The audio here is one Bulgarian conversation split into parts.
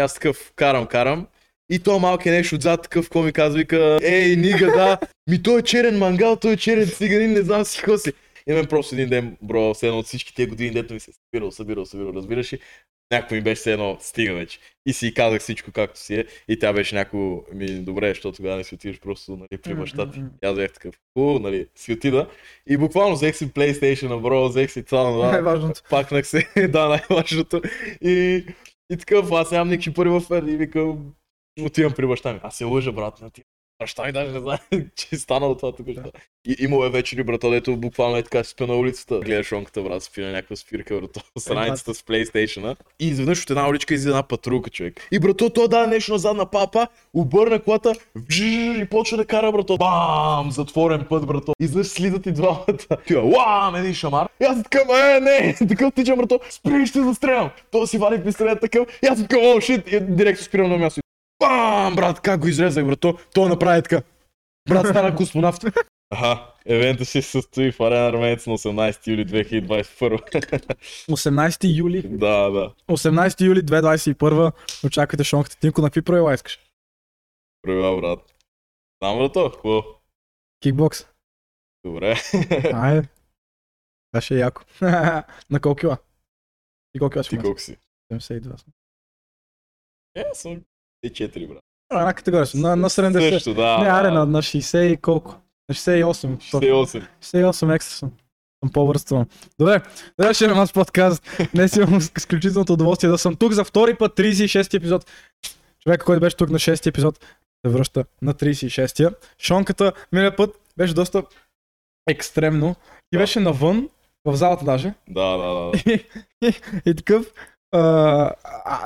Аз такъв карам. И то малко е нещо отзад такъв, какво ми казва, вика, ей, нига, да, ми той е черен мангал, той е черен циганин, не знам си какво си. И мен просто един ден, бро, все едно от всички тези години, дето ми се събирал, разбираш ли? Някой ми беше все едно, стига вече. И си казах всичко както си е. И тя беше някой, ми добре, защото тогава не си отиваш просто, нали, при баща ти. Аз бях такъв, нали, си отида. И буквално взех си PlayStation, бро, взех си цяло, най-важното. Пакнах се, да, най-важното. И такъв, аз нямам никакви пари в фер и викам, отивам при баща ми. Аз се лъжа, брат, на ти. Баща ми даже не знае, че е станало това тук. Да. Имало е вечери, брата, дето буквално е така, спя на улицата. Гледаш онката, брат, спи на някаква спирка, брато, страницата с PlayStation-а. И изведнъж от една уличка излиза една патрулка, човек. И брато, той даде нещо назад на папа, обърна колата, и почва да кара, брато. Бам! Затворен път, брато. Изведнъж слизат и двамата. Тива, уам, един шамар. И аз такъв, не, такъв тичам, брато, спри, ще застрелям. Той си вади пистолет такъв, и аз такъв, о, шит, и директно спирам на място. Бам, брат, как го изрезах, брато, той направи така. Брат, стана космонавт. Аха, евента ще се състои в Арена Армец на 18 юли 2021. 18 юли? Да. 18 юли 2021, очаквайте шонката. Тимко, на какви правила искаш? Правила, брат. Там, брато, какво? Кикбокс. Добре. Айде. Това ще е яко. На колко кила? Ти колко си? 72. Съм 4, брат. Една категория съм, на 70. Също, да. Не, аре, на 60 и колко? На 68. 68 екстра съм. Съм по-бърствам. Добре, да ще е Маса Podcast. Днес имам изключителното удоволствие да съм тук за втори път, 36-ти епизод. Човека, който беше тук на 6-ти епизод, се връща на 36-тия. Шонката миналия път беше доста екстремно. И беше навън, в залата даже. Да. И такъв.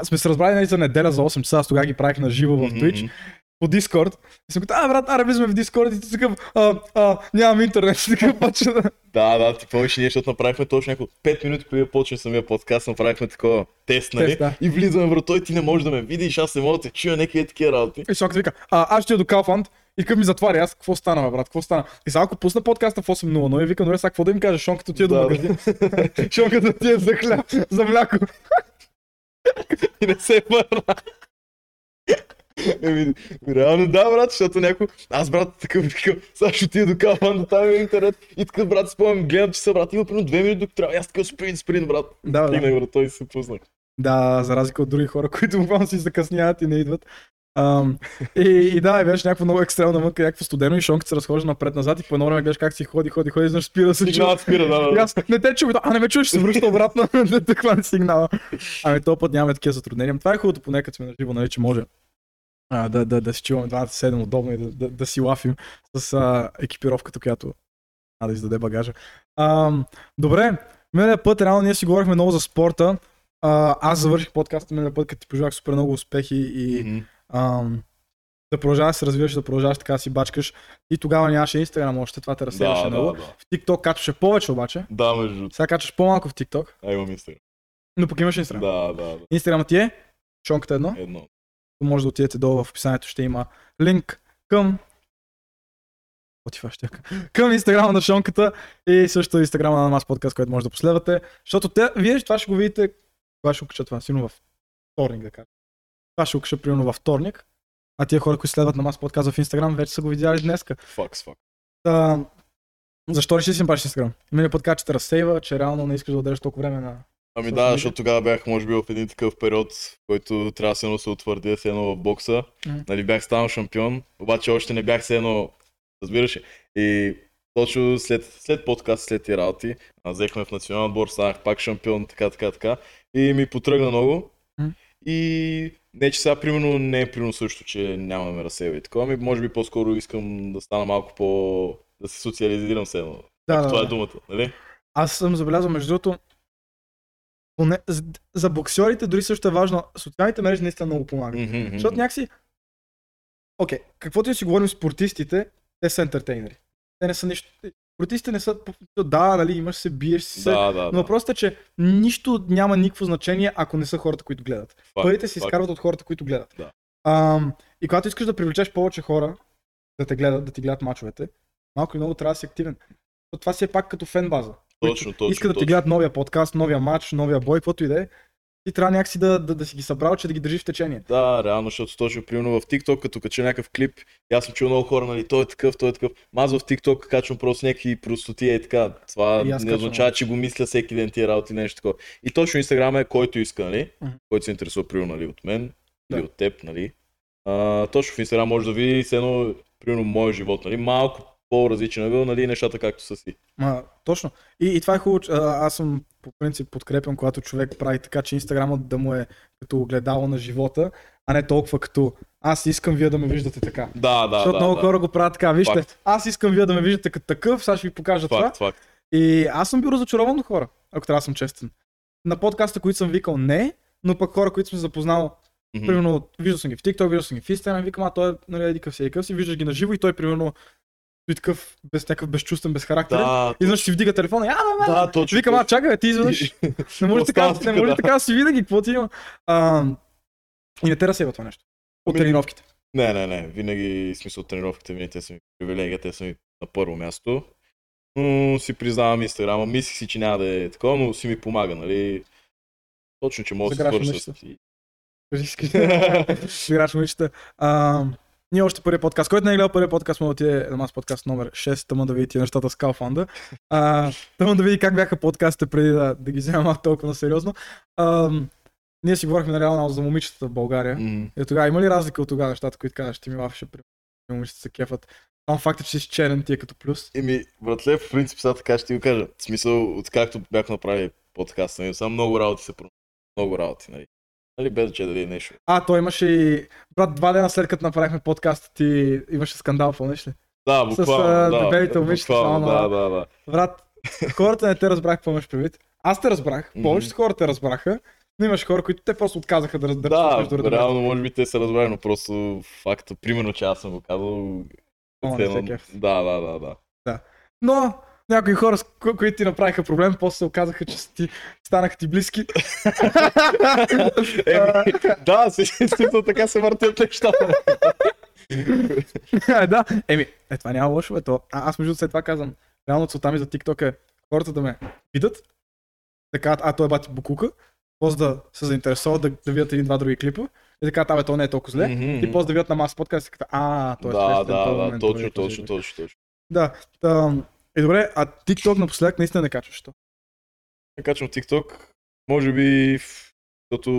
Сме се разбрали, нали, за неделя за 8 часа, аз тогава ги правих на живо в Твич, по Дискорд. И съм като, брат, влизаме в Дискорд и ти такъв, нямам интернет, си такъв почна да... Да, ти помниш, ние, защото направихме точно няколко 5 минути, когато почнем самия подкаст, направихме такова тест, нали? Да. И влизаме, брат, той ти не можеш да ме видиш, аз не мога да те чуя, някакви такива работи. И шокът вика, аз ще я до Калфанд. И към ми затваря, аз какво стана, брат, какво стана? И сега ако пусна подкаста в 8.00 и викам, добре, сега какво да им кажа, шонката ти е до магазин. Шонката ти е за хляб, за мляко. И не се върна. Реално да, брат, защото някой... Аз, брат, такъв викам, сега ще отида до Калфанда, там е интернет. И така, брат, спомням, гледам часа, брат, има примерно 2 минути, докато трябва. Аз така спринт, брат. Стигнах, брат, той се пуснах. Да, за разлика от други хора, които буквално си закъсняват и не идват. И беше някакво много екстремно навънка, някакво студено и шонката се разхожда напред-назад и по едно време гледаш как си ходи, изнъж спира се. Сигналът спира, да. Не те чува, не ме чуваш, ще се връща обратно, да хване сигнала. Този път нямаме такива затруднения. Това е хубавото, поне като сме на живо, нали, че може да си чуваме 27 удобно и да си лафим с екипировката, която да издаде багажа. Добре, миналия път реално ние си говорихме много за спорта. Аз завърших подкаста миналия път, като ти пожелах супер много успехи и да продължаваш да се развиваш, да продължаваш така да си бачкаш. И тогава нямаше Инстаграм още, това те разсейваше много. В ТикТок качваше повече обаче. Да, между другото. Сега качваш по-малко в ТикТок. А имам Инстаграм. Но пък имаш Инстаграм. Да. Инстаграмът ти е шонката едно. Може да отидете долу в описанието, ще има линк към Инстаграма на шонката и също Инстаграма на Маса Podcast, който може да последвате. Защото вие това ще го видите, кога ще го кача това, сигурно във вторник, да кажа. Това ще го каша примерно във вторник, а тия хора, които следват на Маса Podcast в Инстаграм, вече са го видяли днеска. Fuck. Защо реши да си им паши Инстаграм? Миналия път каза, че те разсейва, че реално не искаш да отделяш толкова време на... Да, защото тогава бях, може би, в един такъв период, в който трябва да се утвърдя с едно в бокса. Нали, бях станал шампион, обаче още не бях с едно, разбираш. И точно след подкаст, след тия работи, взехме в националния отбор, станах пак шампион, така. И ми потръгна много. И не, че сега примерно не е примерно също, че нямаме разсейва и такова, ами може би по-скоро искам да стана малко по... да се социализирам с едно. Това е думата, нали? Аз съм забелязал, между другото, за боксерите дори също е важно, социалните мрежи наистина много помагат. Защото някакси... каквото и си говорим, спортистите, те са ентертейнери. Те не са нищо... Спортистите не са... Да, нали, имаш се, биеш се. Но въпросът е, че нищо няма никакво значение, ако не са хората, които гледат. Парите се изкарват от хората, които гледат. И когато искаш да привлечеш повече хора да те гледат, да ти гледат мачовете, малко и много трябва да си активен. Това си е пак като фен база. Точно. Иска да ти гледат новия подкаст, новия матч, новия бой, каквото и да е. ти трябва някакси да си ги събрал, че да ги държи в течение. Да, реално, защото точно примерно в ТикТок, като кача някакъв клип, аз съм чул много хора, нали, той е такъв. Аз в ТикТок качвам просто някакви простотия и така. Това не означава, че го мисля всеки ден тия работи, нещо такова. И точно Инстаграм е който иска, нали, който се интересува примерно, нали, от мен или от теб, нали. Точно в Инстаграм може да види все едно, примерно, моя живот, нали, малко по-различен бил, нали, нещата както са си. Точно. И това е хубаво, аз съм по принцип подкрепям, когато човек прави така, че Инстаграмът да му е като огледало на живота, а не толкова като аз искам вие да ме виждате така. Защото много хора го правят така, вижте, факт. Аз искам вие да ме виждате като такъв, сега ще ви покажа това. И аз съм бил разочарован от хора, ако трябва да съм честен. На подкаста, които съм викал не, но пък хора, които съм запознал, примерно виждал съм ги в TikTok, виждал съм ги в Instagram, викам, а той е нали, едикъв си, едикъв си, виждаш ги на живо и той примерно и такъв някакъв безчувствен, безхарактерен. Изнъж си вдига телефона и точно. Викам, чакай, ти изведнъж. Не може така си винаги, какво ти има. И не те разсейва това нещо. От тренировките. Не, винаги смисъл от тренировките, винаги те са ми привилегия, те са ми на първо място. Но си признавам Инстаграма, мислих си, че няма да е такова, но си ми помага, нали. Точно, че мога да се свърша. Заграш мечта. Ние още първият подкаст, който не е гледал първият подкаст, му да отиде на Маса Podcast номер 6, тъмно да видите нещата с Калфанда. Тъмно да види как бяха подкастите преди да ги вземем малко толкова на сериозно. Ние си говорихме на реално за момичетата в България. И тогава има ли разлика от тогава нещата, които казваш, ти ми лафеше при момичета се кефат? Само факта, че си черен ти е като плюс. Братле, в принцип сега така ще ти го кажа. В смисъл, откакто бях направили подкаста, само много работи се променят. Много работи, нали. Нали без че дали нещо. Той имаше и... Брат, 2 дена след като направихме подкаста ти имаше скандал, помниш ли? Да, буквално, с дебелите момичета само. Да. Брат, хората не те разбрах какво имаш предвид. Аз те разбрах, повечето хора те разбраха, но имаш хора, които те просто отказаха да разберат. Да, реално може би те са разбрали, но просто факта, примерно, че аз съм го казал... Да. Но... Някои хора, които ти направиха проблем, после се оказаха, че станаха ти близки. Да, също така се въртят нещата. Да, това няма лошо, ето. Аз между след това казвам, реално целта ми за TikTok е хората да ме видят, да кажат, той е бати букука, после да се заинтересуват, да видят 1-2 други клипа и да кажат, то не е толкова зле, и после да видят на Маса Podcast и да кажат, той е спешен. Точно. Добре, а TikTok напоследък наистина не качваш то? Не качвам TikTok, може би, защото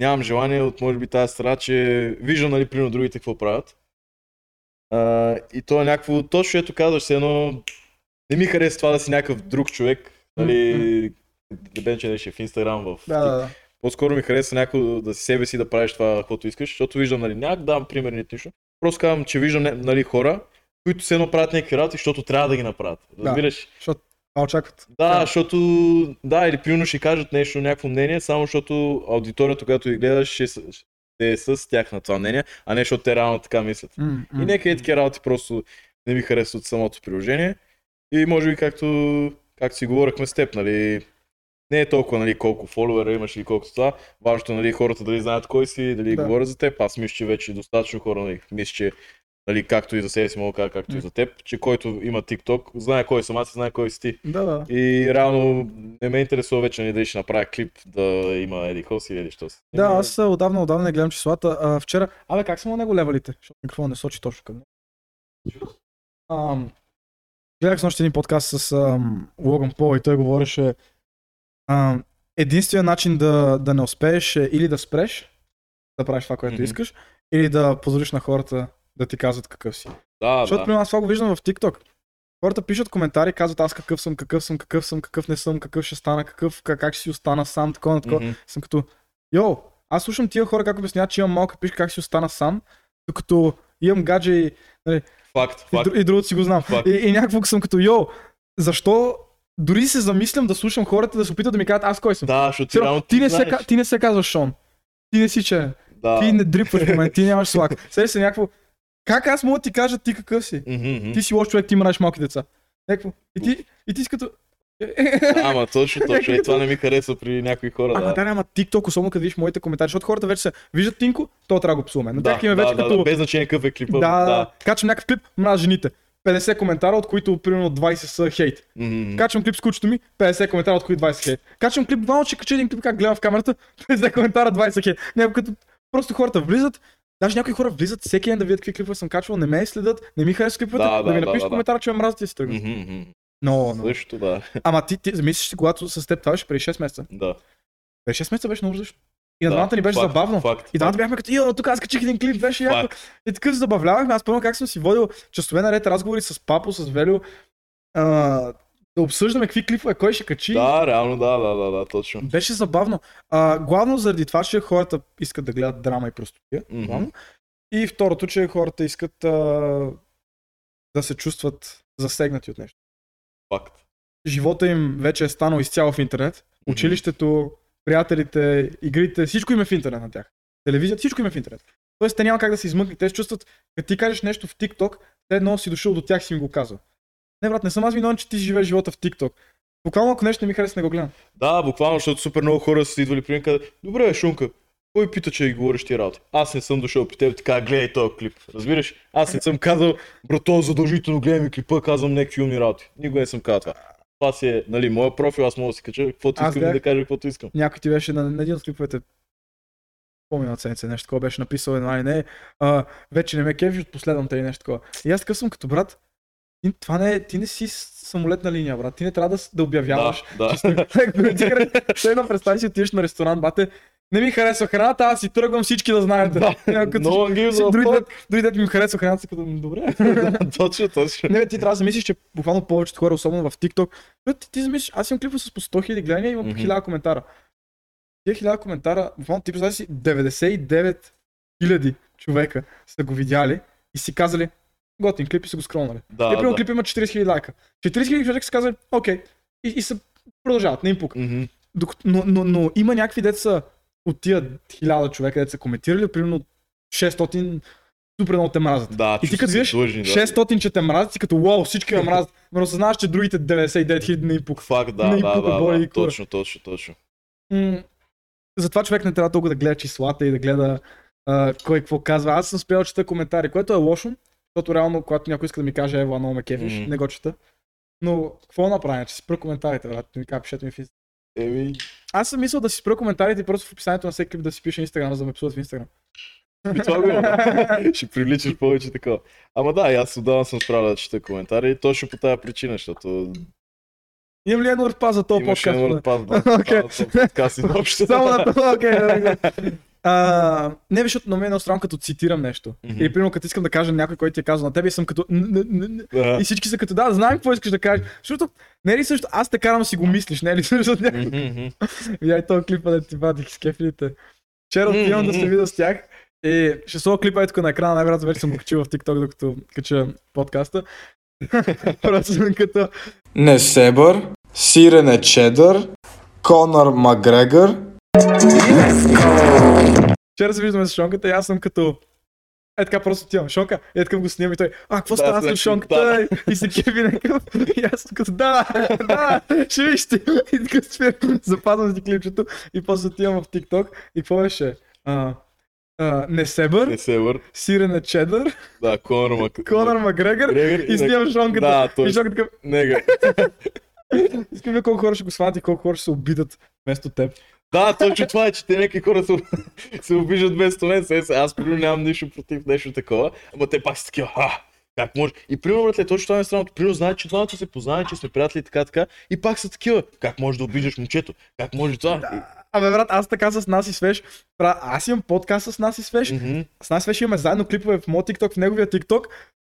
нямам желание от може би тази страна, че виждам, нали, примерно другите какво правят. И то е някакво, точно ето казваш се, но не ми харесва това да си някакъв друг човек, нали, да бе, че не ще в Инстаграм, в TikTok. По-скоро ми харесва някакво да си себе си да правиш това, каквото искаш, защото виждам, нали, някак дам пример, нищо. Просто казвам, че виждам, нали, хора, които се едно правят някакви работи, защото трябва да ги направят. Разбираш? Защото очакват. Защото или пилно ще кажат нещо, някакво мнение, само защото аудиторията, когато ги гледаш, ще е с тях на това мнение, а не защото те реално така мислят. И някакви такива работи просто не ми харесват самото приложение. И може би както си говорихме с теб, нали, не е толкова, нали, колко фолуера имаш или колко това. Важното, нали, хората дали знаят кой си, дали говорят за теб. Аз мисля, че вече достатъчно хора, нали, мисля, че нали, както и за себе си мога да кажа, както и за теб, че който има TikTok, знае кой съм аз и знае кой си ти. И реално не ме интересува вече, нали, да ще направя клип, да има еди хол си или що си. Аз отдавна не гледам числата. Вчера... как са му него левалите? Защото микрофон не сочи точно към мен. Гледах с нощи един подкаст с Logan Paul и той говореше единственият начин да не успееш е или да спреш, да правиш това, което искаш, или да позволиш на хората да ти казват какъв си. Защото при нас това го виждам в TikTok. Хората пишат коментари, казват аз какъв съм, какъв не съм, какъв ще стана, как ще си остана сам, такова. Съм като, аз слушам тия хора как обясняват, че имам малка пишка как ще си остана сам, докато имам гадже и... Нали, факт. И другото си го знам. И някакво съм като, защо дори се замислям да слушам хората да се опитат да ми кажат аз кой съм. Ти не се казваш Шон. Ти не си че. Ти не дрипваш по мен, ти нямаш слак. Сега се някакво. Как аз мога да ти кажа ти какъв си? Ти си лош човек, ти мразиш малки деца. Някакво. И ти си като... Точно. И това не ми харесва при някои хора. Ама TikTok, особено като видиш моите коментари, защото хората вече се виждат Тинко, той трябва да го псуваме. Без значение какъв е клипът. Качвам някакъв клип, мразя жените. 50 коментара, от които примерно 20 са хейт. Mm-hmm. Качвам клип с кучето ми, 50 коментара, от които 20 хейт. Качвам клип, главно, че кача един клип как гледам в камерата, 50 коментара, 20 хейт. Някой като просто хората влизат, даже някои хора влизат всеки ден да видят какви клипове съм качвал, не ме следят, не ми харесват клиповете, да ми напишат коментар, че ме мразят и се тръгват. Но. Също да. Ама ти замислиш си, когато с теб това беше преди 6 месеца. Да. Преди 6 месеца беше много различно. И на двамата ни беше забавно. И двамата бяхме като, тук аз качих един клип, беше яко. И такъв забавлявахме. Аз първо как съм си водил часове наред разговори с Папо, с Велю. Да обсъждаме какви клипове, кой ще качи. Да, реално, да, точно. Беше забавно. Главно заради това, че хората искат да гледат драма и простотия. Mm-hmm. И второто, че хората искат да се чувстват засегнати от нещо. Факт. Живота им вече е станал изцяло в интернет. Mm-hmm. Училището, приятелите, игрите, всичко им е в интернет на тях. Телевизията, всичко им е в интернет. Тоест те няма как да се измъкнат. Те се чувстват, като ти кажеш нещо в ТикТок, те едно си дошъл до тях и си им го казва. Не, брат, не съм аз виновен, че ти живееш живота в ТикТок. Буквално, ако нещо не ми хареса, не го гледам. Да, буквално, защото супер много хора са идвали при мен и казват, добре, Шунка, кой пита, че ги говориш ти работи? Аз не съм дошъл при теб, така гледай този клип. Разбираш? Аз не съм казал, брато, задължително гледам клипа, казвам някакви умни работи. Никога не съм казал това. Това си е, нали, моя профил, аз мога да си кача, каквото искам и да кажа, каквото искам. Някой ти беше на един от клиповете. Помня оценце, нещо такова беше написал, едва ли не. Вече не ме кефиш от последната или нещо такова. И аз такъв съм като брат. Това не е, ти не си самолетна линия, брат. Ти не трябва да обявяваш. Ще да представиш, че отидеш на ресторант, бате. Не ми харесва храната, аз си тръгвам всички да знаете. Дори дет ми харесва храната, като добре. Точно. Не, ти трябва да замислиш, че буквално повечето хора, особено в ТикТок, ти замислиш, аз имам клипа с по 100 000 гледания и имам 1000 коментара. Тия 1000 коментара, буквално ти представиш си 99 000 човека са го видяли и си казали, готин клип и са го скролнали. Примерно клип има 40 000 лайка. 40 000 човека са казали, окей, и са продължават, не им пука. Но има някакви деца от тия 1000 човека, деца са коментирали, примерно 600 супер много те мразят. Да, и ти като видиш 600, че те мразят, и като уау, всички ме мразят, но осъзнаваш, че другите 99 000 не им пука. Факт, да, точно. Затова човек не трябва толкова да гледа числата и да гледа кой какво казва. Аз съм спрял да чета коментари, което е лошо. Защото реално, когато някой иска да ми каже, ева, много ме кефиш, не го чета. Но какво направя, че си спра коментарите, брат, ти ми кажа, пишете ми в Инстаграм. Аз съм мислил да си спра коментарите и просто в описанието на всеки клип да си пиша Инстаграм, за да ме псуват в Инстаграм. Ще привличаш повече такова. Ама да, аз отдавна съм справил да чета коментари, точно по тази причина, защото... Имам ли едно разпаз за този подкаст? Имаш ли едно разпаз, да. Не, защото на мен е много странно като цитирам нещо. Или примерно като искам да кажа някой, който ти е казал на тебе и съм като и всички са като да, знаем какво искаш да кажеш. Защото не е ли също, аз те карам си го мислиш, не е ли също някой? Видяй този клипа да ти вадих с кефилите. Вчера отивам да се видя с тях и ще слова клипа е тук на екрана, най-вероятно вече съм го качил в ТикТок, докато кача подкаста. Просто съм като... Несебър, сирене чедър, Конор Макгрегър. Вчера се виждаме с Шонката и аз съм като... Е така просто отивам, Шонка, е така го снимам и той, какво става с Шонката? И се кеви някакъв, и аз съм като да, ще виж ти. И така спир, запазвам си клипчето и после отивам в ТикТок и какво беше? Несебър, сирене чедър, Конор Макгрегър и снимам Шонката. И Шонката така... Нега. Искам да колко хора ще го сватят и колко хора ще се обидат вместо теб. Да, точно това е, че те някакви хора се обиждат вместо мен. Аз примерно нямам нищо против нещо такова, ама те пак са такива, как може. И примерно, братле, точно това е странното. Примерно знаят, че двамата се познават, че сме приятели така, и пак са такива, как може да обиждаш момчето, как може това. Да. Абе, брат, аз така с Наси Свеш, аз имам подкаст с Наси Свеш, с Наси Свеш имаме заедно клипове в моят ТикТок, в неговия ТикТок.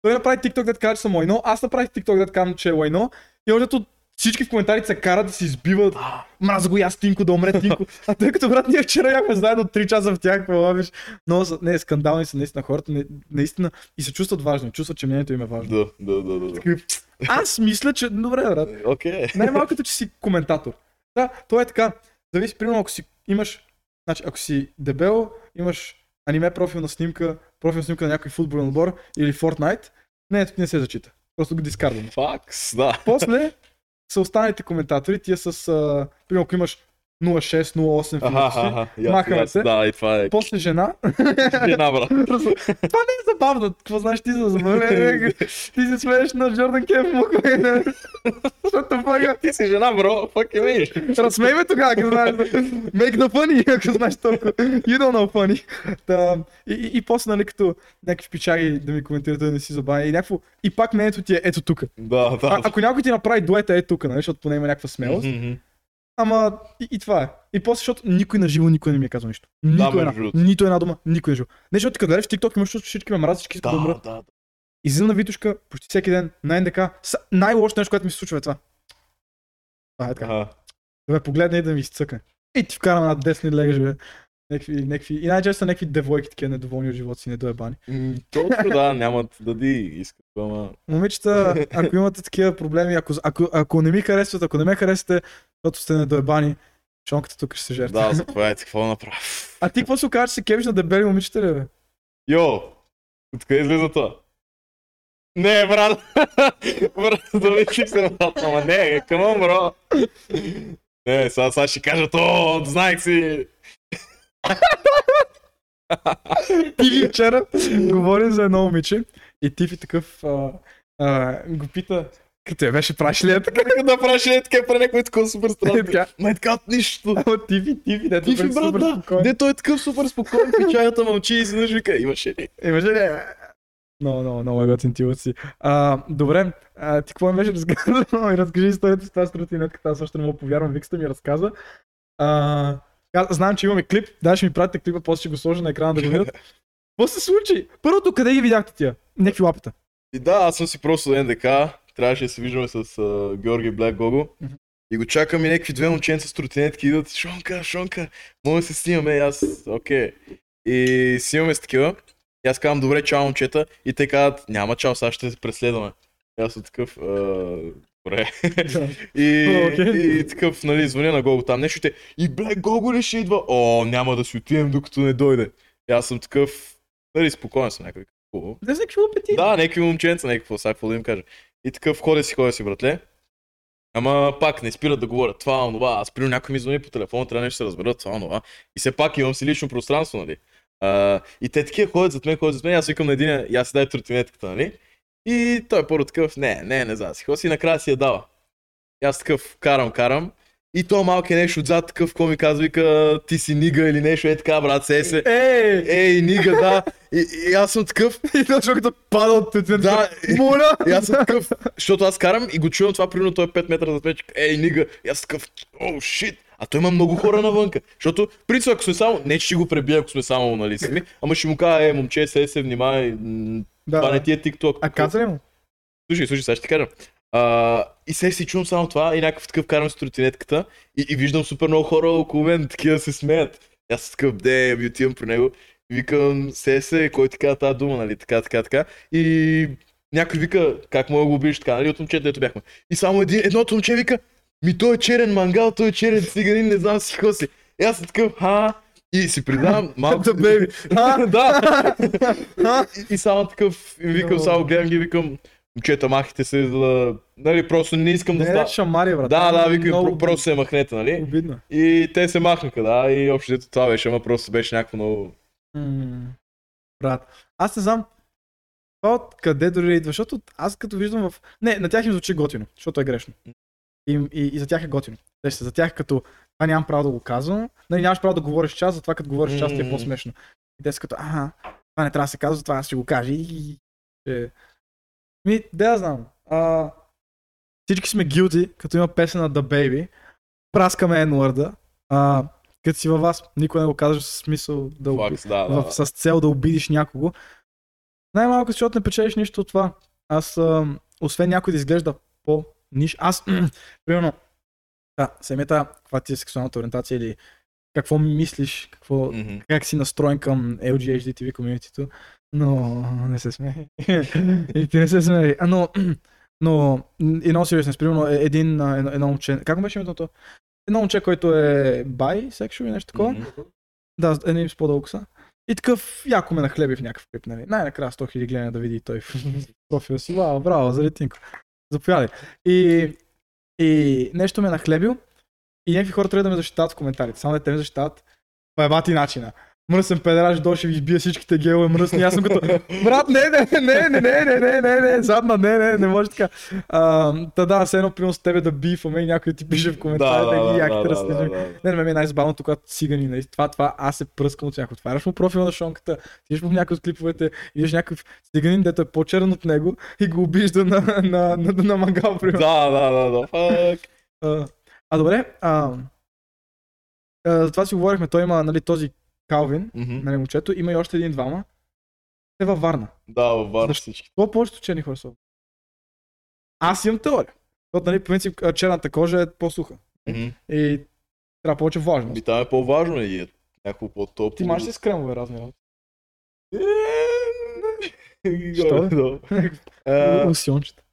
Той направи ТикТок, да казва, че съм лайно, аз направих ТикТок, да казвам, че е лайно. И защото всички в коментарите се карат да се избиват, мраза го и аз Тимко, да умре Тимко. А тъй като брат ние вчера бяхме заедно 3 часа в тях, помагаш. Но не, скандални са наистина хората, наистина и се чувстват важни, чувстват, че мнението им е важно. Да. Аз мисля, че добре, брат. Okay. Най-малкото, че си коментатор. Да, то е така. Зависи, примерно, ако си имаш, значи ако си дебел, имаш аниме профилна снимка на някой футболен отбор или Fortnite, не се зачита. Просто го дискардвам. После са останалите коментатори, тия с, примерно ако имаш 06-08 финиш, махаме се, после жена. Жена, брат. Това не е забавно, какво знаеш ти за забавление? Ти се смееш на Джордан Кеф Муквейна. Защото пъга... Ти си жена, бро, фак е миш. Разсмей ме тогава, ако знаеш. Make no funny, ако знаеш толкова. You don't know funny. И после, нали, като някакви пичаги да ми коментират, да не си забавя. И някакво, и пак мнението ти е ето тук. Ако някой ти направи дуета е тук, защото поне има някаква смелост. Ама и това е. И после, защото никой на живо, никой не ми е казал нищо. Нито една дума, никой на живо. Не, защото ти като гледаш в ТикТок, имаш всички ме мразят, всички са добра. Да. Излизам на витушка, почти всеки ден, на НДК. Най-лошото нещо, което ми се случва е това. Това е така. Да ме погледне и да ми изцъкне. И ти вкарам една десни лега, бе. И най-често са някакви девойки, такива недоволни от живота си, недоебани. Точно да, нямат да ти искат. Момичета, ако имате такива проблеми, ако не ми харесват, ако не ме харесате, защото сте недоебани, шонката тук ще се жертва. Да, заповядайте, какво направи? А ти какво се окажа, че се кебиш на дебели момичета ли, бе? Йо, откъде излиза това? Не, брат, зависи се на това, ама не, камон, бро. Не, сега ще кажат, о, знаех си. Тиви вчера говорим за едно момиче и Тиви такъв го пита, като я беше правиш ли е така? Да, правиш ли е така при някой такова супер странно. Май така от нищо. Ама Тиви, дето е супер спокоен. Де той е такъв супер спокоен, печаята мълчи и изведнъж вика, имаше ли? Много е готин Тиво си. Добре, ти какво ми беше разказал и разкажи историята с тази стротинетката, аз още не мога повярвам, Викста ми разказа. Знам, че имаме клип, да, ще ми пратите клипа, после ще го сложа на екрана да го видят. Какво се случи? Първото, къде ги видяхте тия? Някакви лапета. И да, аз съм си просто до НДК, трябваше да се виждаме с Георги Бляк Гого. И го чакам и някакви две момченца с тротинетки идват, Шонка, може да се снимаме и аз, окей. И снимаме с такива, и аз казвам, добре, чао момчета, и те казват, няма чао, сега ще се преследваме. И аз съм такъв, и такъв, нали, звъня на Гого там нещо, и бля, Гого ли ще идва? О, няма да си отидем докато не дойде. И аз съм такъв, нали, спокоен съм някакви. Да, за някакви лопети. Да, някакви момченца, някакво, сега какво да им кажа. И такъв, ходи си, братле. Ама пак не спират да говорят това, онова, аз прино някой ми звъни по телефона, трябва нещо да се разберат това, онова. И все пак имам си лично пространство, нали. И те такива ходят зад мен, аз викам на един, и аз си дай тротинетката, нали. И той първо такъв, не знам си хоси, накрая си я дава. И аз такъв, карам. И той малко е нещо отзад, такъв, какво ми казва, вика, ти си нига или нещо, е така, брат, се. Ей, нига, да. И аз съм такъв. И точно като пада от тътен. Да, моля. И аз съм такъв, защото аз карам и го чувам това, примерно той е 5 метра зад мен, ей, нига. И аз такъв, оу, шит. А той има много хора навънка, защото принцип, ако сме само, не че ще го пребия, ако сме само, нали, сами, ама ще му кажа, момче, се внимай. Да, това не ти е ТикТок. А каза ли му? Слушай, сега ще ти кажа. И сега си чувам само това и някакъв такъв карам с тротинетката и виждам супер много хора около мен, такива се смеят. Аз съм такъв, и отивам при него, викам, се, кой ти каза тази дума, нали, така. И някой вика, как мога да го убиеш така, нали, от момчета, дето бяхме. И само едното момче вика, ми той е черен мангал, той е черен циганин, не знам си какво си. И аз съм такъв, и си придавам малко... бейби. Да! И само такъв, викам, само гледам ги, викам, момчета, махите се, да... Нали, просто не искам да става. Не, шамари, брат. Да, викам, просто се махнете, нали? Обидно. И те се махнаха, да, и общо дето това беше, ама просто беше някакво много... Брат, аз не знам това откъде дори идва, защото аз като виждам в... Не, на тях им звучи готино, защото е грешно. И за тях е готино. Тъща, за тях като това нямам право да го казвам, нали, нямаш право да говориш част, затова като говориш част ти е по-смешно. И те са като, това не трябва да се казва, затова аз ще го кажа и... Ми, да знам. Всички сме guilty, като има песен на The Baby, праскаме N-word-а, като си във вас, никой не го казваш с смисъл да убиш, с цел да обидиш някого. Най-малко, защото не печелиш нищо от това. Аз, освен някой да изглежда по... Аз, примерно, семета, каква ти е сексуалната ориентация или какво мислиш, как си настроен към LGHDTV комьюнитито, но не се смей. И ти не се смей. Но едно сериозно, примерно, едно момче, как му беше името? Едно момче, който е bisexual и нещо такова. Да, едни с по-дълго са. И такъв, яко ме нахлеби в някакъв клип, нали? Най-накрая 100 000 гледания да види той в профила си. Вау, браво, заради Тинко. Заповядай. И нещо ме нахлебил И някакви хора трябва да ме защитават в коментарите. Само да те ме защитават по ебати начина. Мръсен педраж, доши ви избия всичките геове, мръсни. Аз съм като брат, не, задна, не може така. Та да, все едно приносно тебе да бифаме и някой ти пише в коментарите и яките разследим. Не, най-забавното, когато цигани, нали, това аз се пръскам от някой. Отваряш му профила на шонката, идиш му в някой от клиповете, идиш някакъв циганин, дето е по-черен от него и го обижда на мангал, примерно. Да. А добре, за това си говорихме, той има, нали, този Калвин, нали, момчето, има и още един-двама. Те във Варна. Да, във Варна всички. Това повечето черни хора са. Аз имам теория. Защото, нали, по принцип, черната кожа е по-суха. И трябва повече влажност. Би там е по-важно и е някакво по-топло. Ти мажеш ли с кремове разни работи? Що е? Лосиончета.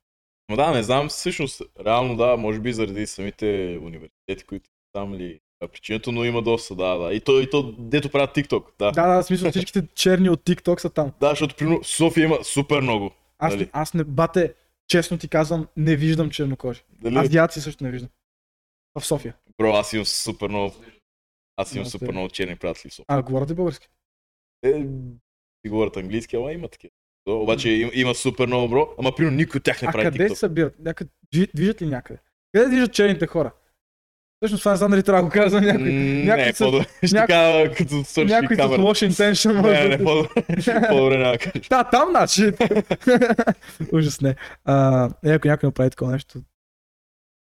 Но да, не знам, всъщност, реално да, може би заради самите университети, които там ли причината, но има доста, да. И то дето правят ТикТок, да. Да, в смисъл всичките черни от ТикТок са там. Да, защото примерно в София има супер много. Аз не, бате, честно ти казвам, не виждам чернокожи. Дали? Азиаци също не виждам. В София. Бро, аз имам супер много, супер много черни приятели в София. А, говорят ли български? Ти говорят английски, ала има такива. Обаче има супер много, бро, ама примерно никой от тях не прави ТикТок. А къде се събират? Движат ли някъде? Къде движат черните хора? Всъщност това не знам дали трябва да го кажа за някой. Не, по-добре. Някой с лош интеншън може да... Не, по-добре няма кажа. Да, там значи. Ужас, не. Ако някой направи такова нещо...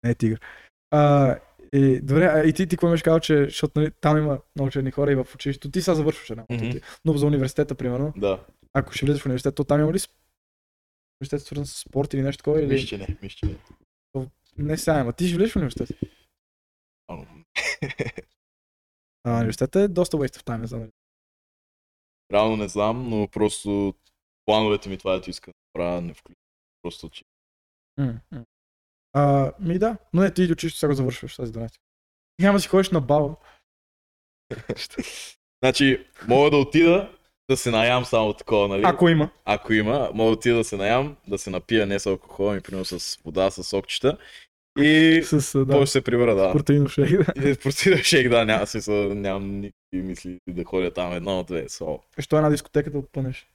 Не е тигър. Добре, и ти какво имаш казал, че защото, нали, там има много черни хора и в училището. Ти сега завършваш една. Но за университета, примерно. Да. Ако ще влизаш в университет, то там има ли университет свързан с спорт или нещо такова? Мисля, че не. Не сега, ама ти ще влизаш в университет? Университетът е доста waste of time, не знам. Реално не знам, но просто плановете ми това, ето искам да правя, не включвам. Просто че. Ми да, но не, ти учиш, сега го завършваш тази 12. Няма да си ходиш на бал. Значи, мога да отида да се наям само такова, нали? Ако има, мога да отида да се наям, да се напия не с алкохол, ми примерно с вода, с сокчета. И после се прибра, да. Протеинов шейк, да. Протеинов шейк, да, нямам никакви мисли да ходя там едно-две соло. Що една дискотека да отпънеш?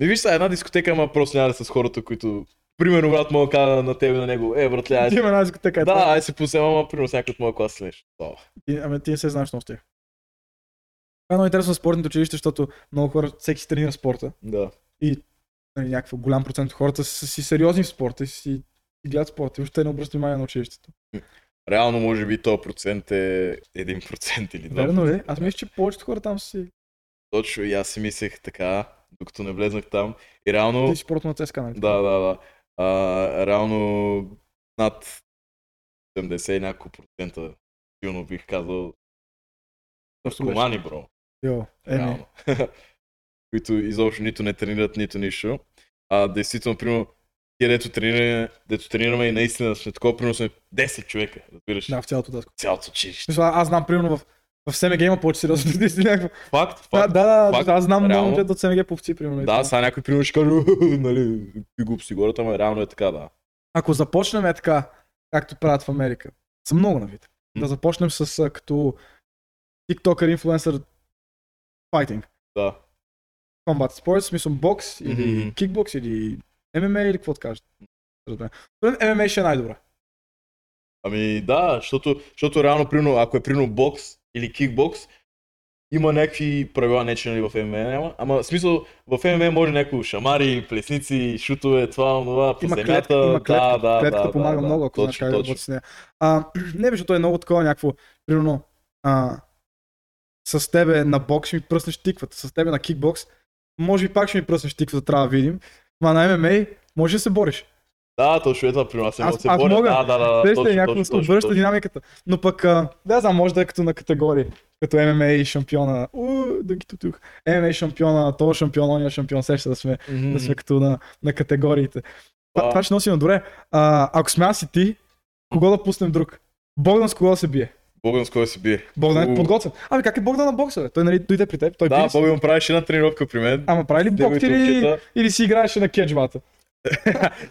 Не виж сега, една дискотека, ама просто няма да с хората, които... Примерно, брат, мога кажа на тебе, на него, братле, ай... Ти има една дискотека, да. Да, ай се посема, ама примерно с някой от моя клас следиш. Ама ти не се знаеш много с тях. Това е много интересно в спортното училище, защото много хора, всеки си тренира спорта. Да. И някакъв голям процент от хората са си сериозни в спорта, си гледат спорта и още не обръща внимание на училището. Реално може би този процент е 1% или 2%. Верно ли? Аз мисля, че повечето хора там си... Точно, и аз си мислех така, докато не влезнах там. И реално... Ти си спорта на CSKA, нали? Да. Реално над 70 и няколко процента, силно бих казал, наркомани, бро. Реално. Които изобщо нито не тренират, нито нищо. Действително, примерно, тие дето тренираме и наистина сме такова, примерно сме 10 човека, разбираш? Да, в цялото датко. Цялото училище. Аз знам, примерно в СМГ има повече сериозно преди някакво. Факт. Да, аз знам много момчета от СМГ повци, примерно. Да, сега някой примерно ще кажа, нали, пигуп си гората, но реално е така, да. Ако започнем така, както правят в Америка, съм много на вид. Да започнем с като тиктокър, инфлуенсър, файтинг. Да. Combat sports, смисъл бокс или кикбокс или ММА или какво да кажете? ММА ще е най-добра. Ами да, защото реално, прино, ако е прино бокс или кикбокс, има някакви правила, нечени в ММА, ама в смисъл в ММА може някакви шамари, плесници, шутове, това, онова, по земята. Има клетка, клетка помага много, ако знаеш как да работи с нея. Не беше, той е много такова някакво, прино, с тебе на бокс ще ми пръснеш тиквата, с тебе на кикбокс, може би пак ще ми пръснеш тиквата, трябва да видим. Ма на ММА може да се бориш. Да, точно е това, примерно се може да се бориш. Да. Среща е някакво да обръща динамиката. Но пък, да знам, може да е като на категории. Като ММА и шампиона. ММА шампиона, това шампион, ония шампион, среща да сме като на категориите. Това ще носим добре. Ако сме аз и ти, кого да пуснем друг? Богдан с кого да се бие? Богдан е подготвен. Ами как е Богдан на бокса, бе? Той, нали, дойде при теб, той бие. Да, Богдан правеше една тренировка при мен. Ама прави ли бокс или си играеше на кетчбата?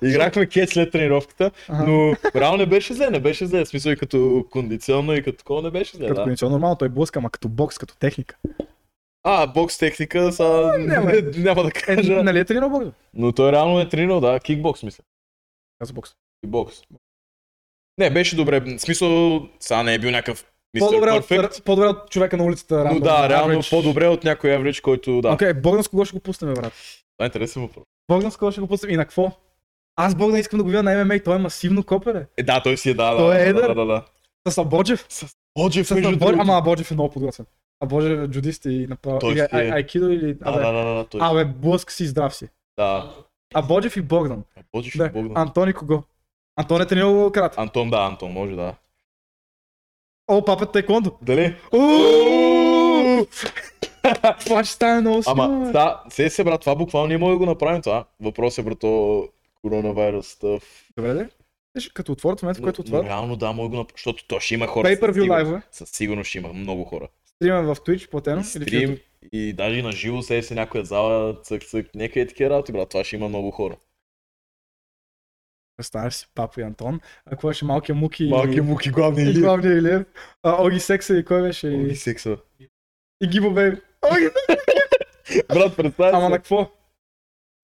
Играхме кетч след тренировката, но реално не беше зле, не беше зле. В смисъл и като кондиционно и като такова не беше зле. Като кондиционно нормално той блъска, ама като бокс, като техника. А, бокс техника, са... няма да кажа. Нали е тренирал бокс? Но той реално е тренирал, да, кикбокс мисля. Аз бокс. Кикбокс. Не, беше добре, в смисъл, сега не е бил някакъв по-добре от човека на улицата. Рано, но да, реално по-добре от някой еврич, който да. Окей, Богдан с кого ще го пуснем, брат? Това е интересен въпрос. Богдан с кого ще го пуснем и на какво? Аз Богдан искам да го видя на ММА, той е масивно копеле. Е, да, той си е да. Той е едър. С Абоджев. С Абоджев между другото. Ама Абоджев е много подготвен. Абоджев е джудист и направо или айкидо или... Да. Абе, блъск си, здрав си. Да. Абоджев и Богдан. Абоджев и Богдан. Антон и кого? Антон е тренирал карате. Антон, да, Антон, може да. О, папет тайкондо! Дали? Това ще стане много силно. Ама, да, се брат, това буквално ние може да го направим това. Въпрос е, брато, коронавирус. Добре ли? Като отворят в момента, в който отворят. Реално да, може да го направим, защото то ще има хора. Pay-per-view лайва. Със сигурност ще има много хора. Стримен в Twitch, платено. Стрим и даже на живо се си някоя зала, цък-цък, някъде е такива работи, брат, това ще има много хора. Представяш си Папо и Антон, а кой беше малкия муки, главния Илия. Огги Секса и кой беше? Огги Секса. И Гибо Бейби. Брат, представяш си. Ама на какво?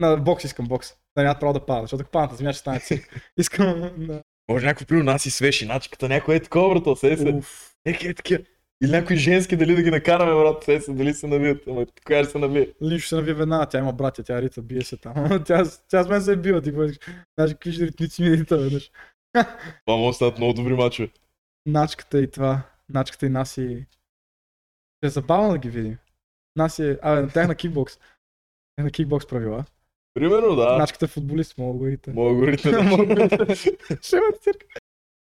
На бокс искам бокс. Да нямат право да пада, защото ако падната земя ще стане си. Искам да... Може някой пил Наси Свеш, иначката някой е такова, брато, сесе. Неки е такива. Или някой женски, дали да ги накараме, брат, сесе, дали се навият. Ама коя ще се навие? Лиш се навие веднага, тя има братя, тя Рита бие се там. Тя с мен се е била, ти бъдеш. Значи какви ритници ми е Рита веднъж. Това може да станат много добри мачове. Начката и това, начката и Наси. Ще е забавно да ги видим. Наси, абе, тях на кикбокс. Тях на кикбокс правила. Примерно, да. Начката е футболист, мога го ритна. Ще има цирка.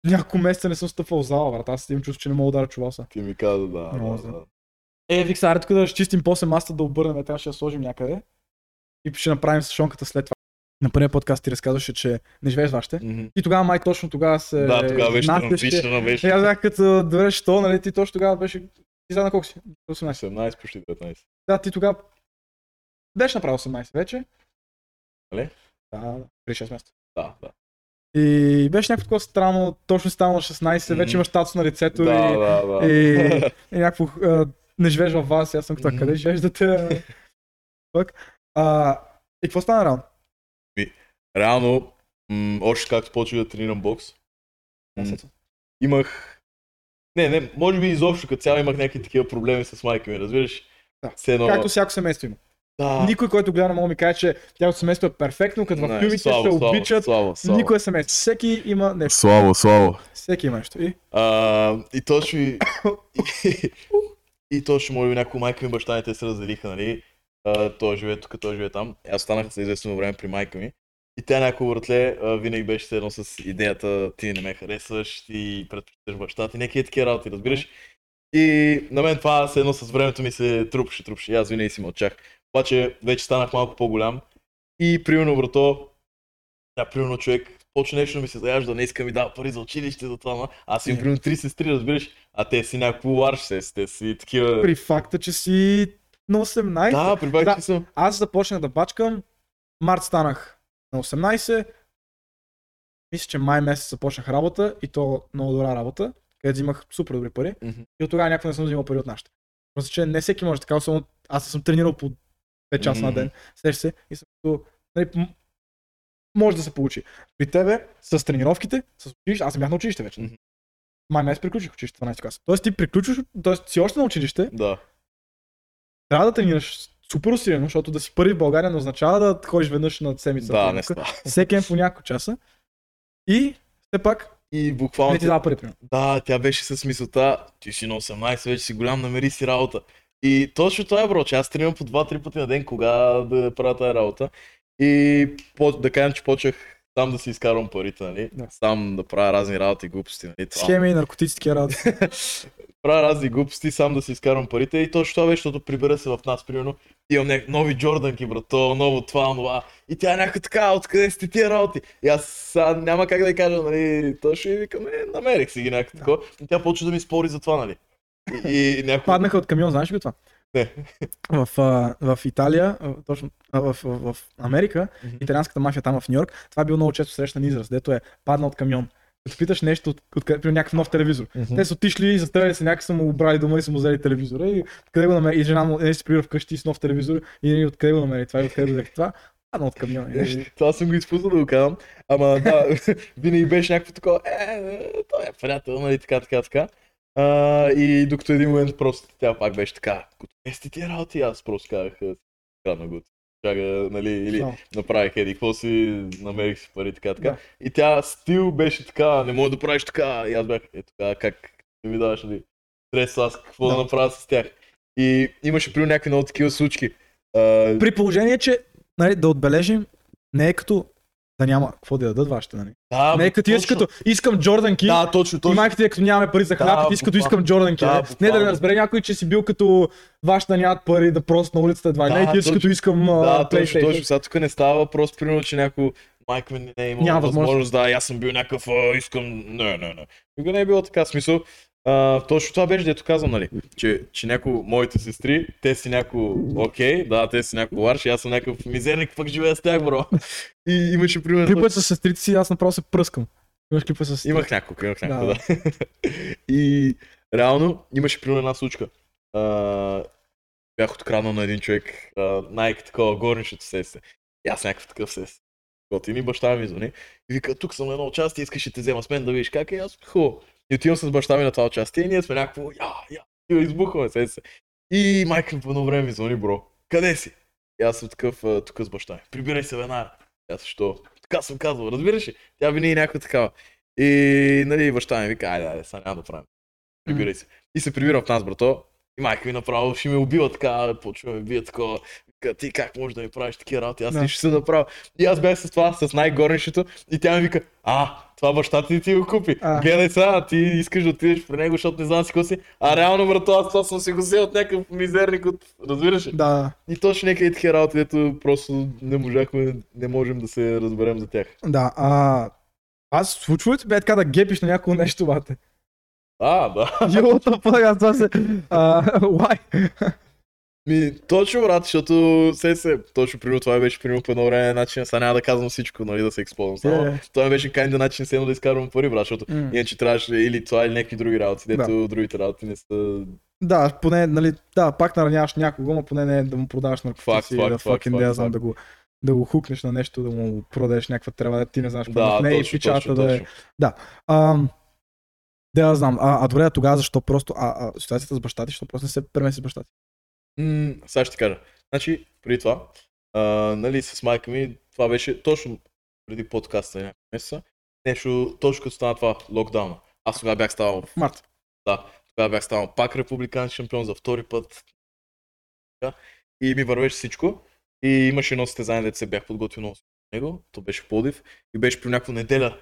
Няколко месеца не съм стъпвал в зала, брат, аз имам чувство, че не мога да ударя чуваса. Ти ми каза да, да. Е, Викс, аре тук да разчистим после масата да обърнем, така ще я сложим някъде. И ще направим сашонката след това. На първия подкаст ти разказваше, че не живееш с вашите. И тогава май точно тогава се... Да, тогава беше травматична беше. Аз бях като добреш то, нали, ти точно тогава беше... Ти сега на колко си? 18. 17, почти 19. Да, ти тогава... Беше направил 18 вече. Нали? Да, при 6 месеца. Да. И беше някакво такова странно, точно стана на 16, вече имаш татус на лицето и някакво не живееш във вас, аз съм като къде живееш да те... И какво стана реално? Реално, още както почвам да тренирам бокс, имах... Не, може би изобщо като цяло имах някакви такива проблеми с майка ми, разбираш? Да, както всяко семейство има. Да. Никой, който гледа на мога ми каже, че тяхното семейство е перфектно, като в филмите се обичат, никой е семейство. Всеки има нещо. Всеки има нещо. И точно може би някои майка ми, баща ми, те се разделиха, нали? Той живее тук, той живее там. Аз останах за известно време при майка ми. И тя някои братле винаги беше следно с идеята, ти не ме харесваш, ти предпочиташ баща ти, някакви такива работи, разбираш? И на мен това следно с времето ми се трупше. Аз винаги си мълчах. Обаче вече станах малко по-голям и примерно брато, примерно човек, почне нещо ми се заяжда, не иска ми дава пари за училище за това, аз имам примерно 3 сестри, разбираш, а те си някакво ларш, те си такива... При факта, че си на 18. Да, при факта, че съм. Аз започнах да бачкам, март станах на 18, мисля, че май месец започнах работа и то много добра работа, където имах супер добри пари и от тогава някакво не съм взимал пари от нашите. Просто, че не всеки може така, особено аз съм тренирал по 5 часа на ден, сеш се и съм като, нали, може да се получи. При тебе, с тренировките, с училище, аз съм бях на училище вече. Май месец приключих училище 12 класа. Тоест ти приключваш, тоест си още на училище, трябва да тренираш супер усилено, защото да си първи в България не означава да ходиш веднъж на седмица. Да, не става. Всеки ден по няколко часа и все пак и буквално... Не ти дава пари, примерно. Да, тя беше с мисълта, ти си на 18, вече си голям, намери си работа. И точно това е, бро, че аз тренирам по 2-3 пъти на ден, кога да правя тази работа. И да кажем, че почнах сам да си изкарвам парите, нали? Да. Сам да правя разни работи и глупости, нали? Това... Схеми и наркотически работи. Правя разни глупости, сам да си изкарвам парите и точно това беше, защото прибера се в нас, примерно. Имам нови джорданки, брато, ново това, нова. И тя е някаква така, откъде сте тия работи? И аз сега няма как да я кажа, нали, точно и викам, намерих си ги някакво такова. И тя почва да ми спори за това, нали. И някакво... Паднаха от камион, знаеш ли това? в Италия, точно в Америка, италианската мафия там в Нью Йорк, това е бил много често срещан израз, дето е падна от камион. Като питаш нещо от някакъв нов телевизор. Те са отишли, заставили се някак, са му обрали дома и са му взели телевизора и откъде го намери. И жена му се прибира вкъщи с нов телевизор и откъде го намери това и откъде взех това. Падна от камион. Това съм го изпуснал да го казвам. Ама да, винаги беше някакво такова, той е приятел, нали, така. И докато един момент просто тя пак беше така, естетия работи, аз просто казах, крадна го, чага, нали, или направих еди, какво си, намерих си пари, така. Да. И тя стил беше така, не мога да правиш така, и аз бях, така, как не ми даваш, нали, стрес, аз какво да направя с тях. И имаше при някакви много такива случки. При положение, че, нали, да отбележим, не е като да няма какво да дадат вашите, нали? Да, не е като точно. Като искам Джордан King, да, точно. И майката е като нямаме пари за хляб, да, като искам Джордан King. Да, не да не разбере някой, че си бил като вашите да нямат пари да просто на улицата едва. Да, не е ти като искам PlayStation. Да, точно, сега тук не става въпрос, примерно, че някой майка ми не е имал възможност, да, аз съм бил някакъв, искам, не. Никога не е било така смисъл. Точно това беше, дето казвам, нали, че някои моите сестри, те си някои окей, да, те си някои ларш, аз съм някакъв мизерник, пък живея с тях, бро. И имаше пример... Клипът с сестрите си, аз направо се пръскам. Имаш клипът с сестрите? Имах няколко, да. И реално имаше пример една случка. Бях откраднал на един човек, най-такова горнището сесте. И аз някакъв такъв сесте. Готини, баща ми звъни. И вика, тук съм на едно участие, искаш да те взема с мен да видиш как е, аз хубаво. И отивам с баща ми на това участие и ние сме някакво избухваме се. И майка ми по едно време ми звъни, бро, къде си? И аз съм такъв, тук с баща ми, прибирай се веднага. Аз защо? Така съм казвал, разбираш ли? Тя винаги някаква такава. И нали баща ми вика, айде, сега няма да правим. Прибирай се. И се прибира в нас, брато. И майка ми направо ще ме убива така, почва ме бие такова. Ти как можеш да ми правиш такива работи, аз ще се направя. И аз бях с това, с най-горнището и тя ми вика, това баща ти го купи. Гледай сега, ти искаш да отидеш при него, защото не знам си какво си. А реално, брато, аз това съм си го взел от някакъв мизерник, разбираш ли? Да. И точно някакви такива работи, дето просто не можем да се разберем за тях. Да, аз случва ли ти бе така да гепиш на някакво нещо, бате? Да. Аз това се... Точно, брат, защото точно примерно това беше примерно по едно време начин, сега няма да казвам всичко, нали, да се използвам. Това беше кайнда начин седно да изкарвам пари, брат, защото иначе трябваше или това, или някакви други работи, дето другите работи не са... Да, поне, нали, да, пак нараняваш някого, но поне не да му продаваш наркотици или да да го хукнеш на нещо, да му продадеш някаква трева, да ти не знаеш какво в нея и печата да е... Да. Да, аз знам. Добре, тогава защо просто ситуацията с баща ти, защо просто не се премести с баща ти? Сега ще ти кажа. Значи, преди това, нали, с майка ми, това беше точно преди подкаста някакви месеца, нещо точно като стана това, локдауна. Аз тогава бях ставал в март. Да, тогава бях ставал пак републикански шампион за втори път. И ми вървеше всичко. И имаше едно състезание, дето се бях подготвил много за него, то беше в Пловдив и беше при някаква неделя.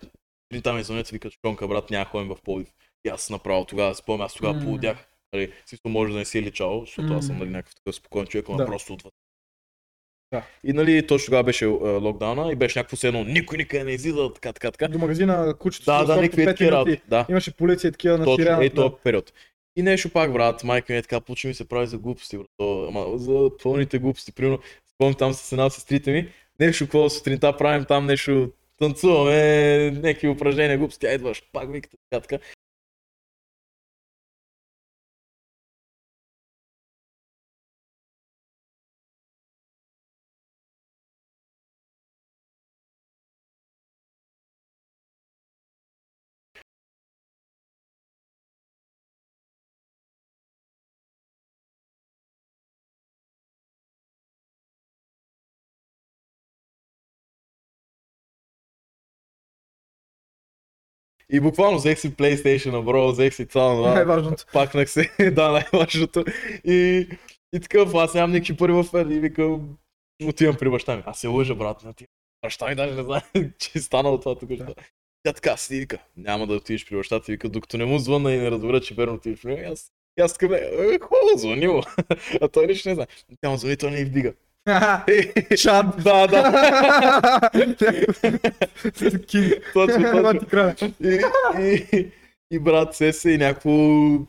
Един там ми звънят и викат, Шонка, брат, няма ходим в Пловдив. И аз направо тогава, спомням, аз тогава полудях. Нали, всичко може да не си личало, защото аз съм нали, някакъв такъв спокоен човек, ама просто отвъд. Да. И нали, точно тогава беше локдауна и беше някакво седно, никой не излиза, така. До магазина кучето си някакви такива работи. Да. Имаше полиция такива на сирена. Този период. И нещо пак, брат, майка ми е така, почва ми се прави за глупости, брат. Ама за пълните глупости, примерно, спомням там с една от сестрите ми, нещо какво сутринта правим там нещо. Танцуваме, някакви упражнения, глупости, тя идваш, пак викате така. И буквално взех си PlayStation, бро, взех си цяло, най-важното. Пакнах се, да, най-важното. И такъв, аз нямам никакви пари в фер и викам, отивам при баща ми. Аз се лъжа, брат, не отивам. Баща ми даже не знае, че е станало това тук. Тя така си вика, няма да отидеш при баща ти, вика, докато не му звънна и не разбера, че верно отидеш при него. Аз така, хубаво звънило, а той нищо не знае. Тя му звъни, той не й вдига. Шат, да. Точно. И брат, се и някакво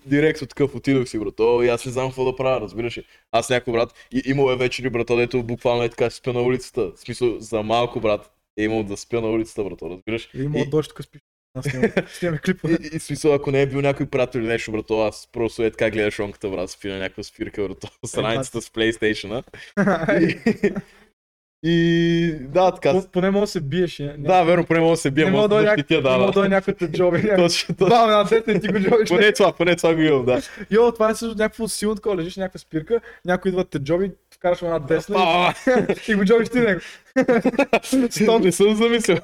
директно такъв отидох си, брат. О, и аз не знам какво да правя, разбираш ли. Аз някакво, брат, имал е вечери, брат, дето буквално е така спя на улицата. В смисъл, за малко, брат, е имал да спя на улицата, брат, разбираш. И имал дощ така спиш. Снимаме клипове. И в смисъл, ако не е бил някой приятел или нещо, брат, аз просто е така гледаш онката, брат, спи на някаква спирка, брат, страницата с PlayStation. И да, така. Поне мога да се биеш. Да, верно, поне мога да се бие. Не мога да дойде някой те джоби. Да, на дете ти го джобиш. Поне това го имам, да. Йо, това е също някакво силно такова, лежиш някаква спирка, някой идва те джоби, вкараш една десна и го джобиш ти него. Не съм замислил.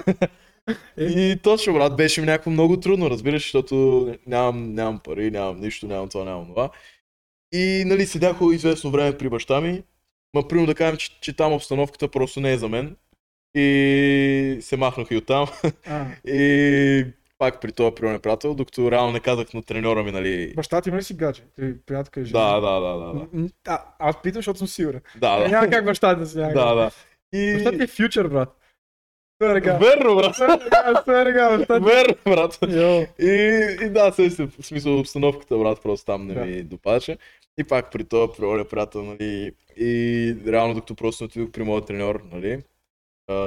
И точно, брат, беше ми някакво много трудно, разбираш, защото нямам пари, нямам нищо, нямам това, нямам това. И нали седях известно време при баща ми. Ма примерно да кажем, че там обстановката просто не е за мен. И се махнах и оттам. И пак при това приемен приятел, докато реално не казах на треньора ми, нали... Баща ти има ли си гадже? Приятелка е жена. Да. Аз питам, защото съм сигурен. Да. Няма как бащата да си няма. Да. Баща ти е фьючер, брат. Верно, брат. И да, също в смисъл обстановката, брат, просто там не ми допадаше. И пак при това приемен приятел, нали... И реално докато просто отидох при моят треньор, нали,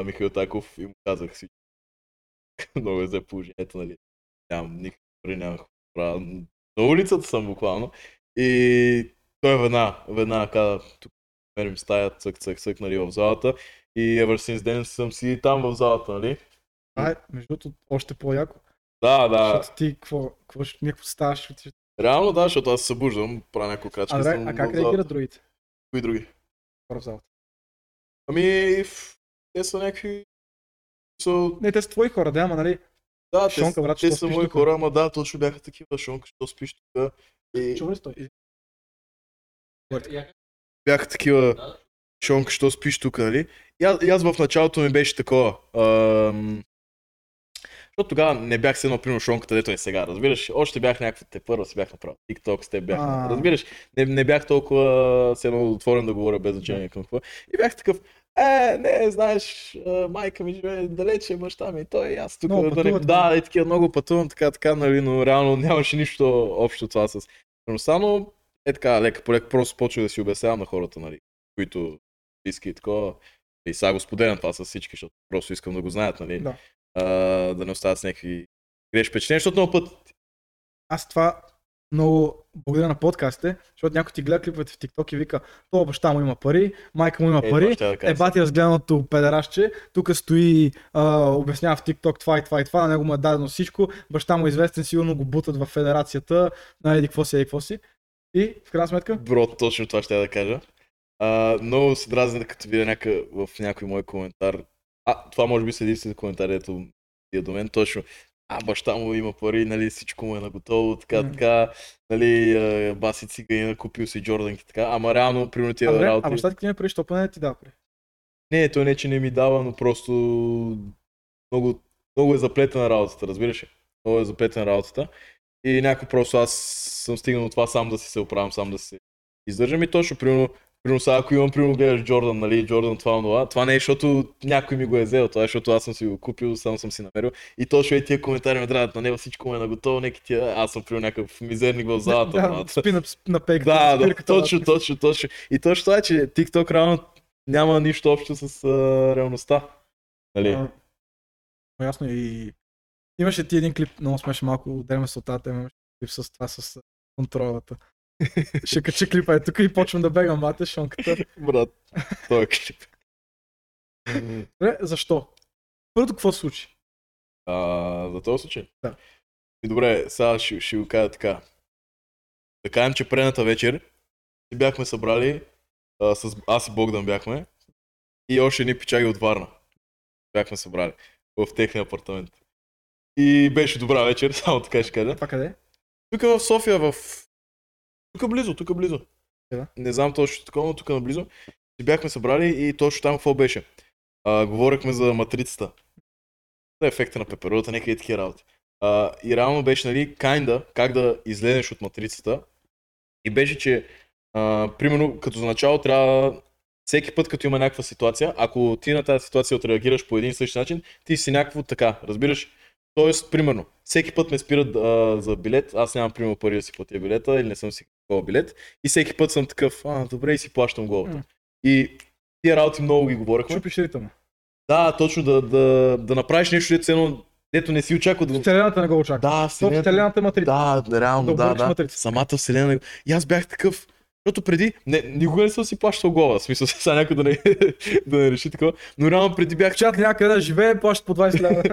Михаил Тайков, и му казах си, много е за положението, нали, нямах права, на улицата съм буквално. И той веднага каза, тук мерим стая, цък, нали, в залата. И ever since then съм си там в залата, нали. Между другото, още по-яко. Да. Защото ти, какво ще някакво ставаш? Реално да, защото аз се събуждам, правя някаква крачка. А как реагират другите? Кои други? Хора в залата. Ами, те са някакви... Не, те са твои хора, да, ама нали? Да, шонка, брат, те са мои хора, ама да, точно бяха такива, шонка, що спиш тук. Чува ли стой? Бяха такива, шонка, що спиш тук, нали? И аз в началото ми беше такова. Защото тогава не бях с едно примерно шонката, дето е сега, разбираш, още бях някаква, те първа си бях направил ТикТок, с те бях, разбираш, не бях толкова с едно отворен да говоря без значение към какво. И бях такъв, не, знаеш, майка ми живее далече, баща ми, той и аз тук да и такива много пътувам, така, нали, но реално нямаше нищо общо това с реалността, но е така, лека по лека просто почва да си обяснявам на хората, нали, които иска и такова, и сега го споделям това с всички, защото просто искам да го знаят, нали. Да. Да не остават с някакви грешни впечатления, защото много път... Аз това много благодаря на подкастите, защото някой ти гледа клиповете в ТикТок и вика това баща му има пари, майка му има пари, бати разгледаното педерашче, тук стои, обяснява в ТикТок това и това, на него му е дадено всичко, баща му е известен, сигурно го бутат в федерацията, еди какво си. И в крайна сметка... Бро, точно това ще я да кажа. Много се дразня, като видя в някой мой коментар. Това може би следи си коментарието до мен, точно. Баща му има пари, нали, всичко му е наготово, така, нали, баси циганина, купил си Джорданки, така, ама реално, примерно тия работи... А бащата ти има пари, що пъне ти дава пари? Не, той не, че не ми дава, но просто много е заплетена работата, разбираш ли? Много е заплетена работата и някакво просто аз съм стигнал от това сам да си се оправям, сам да се издържам и точно, примерно, ако имам, гледаш Джордан, нали, Джордан това не е, защото някой ми го е взел, това е, защото аз съм си го купил, сам съм си намерил и точно и тия коментари ме драдят на него, всичко ме е наготово, аз съм приел някакъв мизерник в залата. Спи на пейката. Точно. И точно това е, че TikTok реално няма нищо общо с реалността, нали? Ясно и... Имаше ти един клип, много смешно, малко дреме с отата, имаше клип с това, с контролата. Ще кача клипа е тук и почвам да бегам, бате, шонката. Брат, той е клип. Защо? Първото какво се случи? За този случай? Да. И добре, сега ще го кажа така. Да кажем, че предната вечер бяхме събрали, аз и Богдан бяхме, и още едни пичаги от Варна. Бяхме събрали в техния апартамент. И беше добра вечер, само така ще кажа. А къде? Тук в София, Тук близо. Yeah. Не знам точно такова, но тук наблизо. Си бяхме събрали и точно там какво беше. Говорихме за матрицата. За ефекта на пеперудата, някакви такива работи. И реално беше, нали, как да излезеш от матрицата. И беше, че примерно като за начало трябва всеки път, като има някаква ситуация, ако ти на тази ситуация отреагираш по един и същи начин, ти си някакво така, разбираш? Тоест, примерно, всеки път ме спират за билет, аз нямам примерно пари да си платя билета или не съм си купил билет и всеки път съм такъв, добре и си плащам глобата. И тия работи много ги говорихме. Чупиш ритъм. Да, точно, да направиш нещо, дето едно, дето не си очаква да... Вселената не го очаква. Да, Вселената е матрица. Да, реално, да. Самата Вселена. И аз бях такъв, защото преди, никога не съм си плащал глава, в смисъл сега някой да не реши такова, но реално преди бях... Чат някъде да живее, плаща по 20 лева.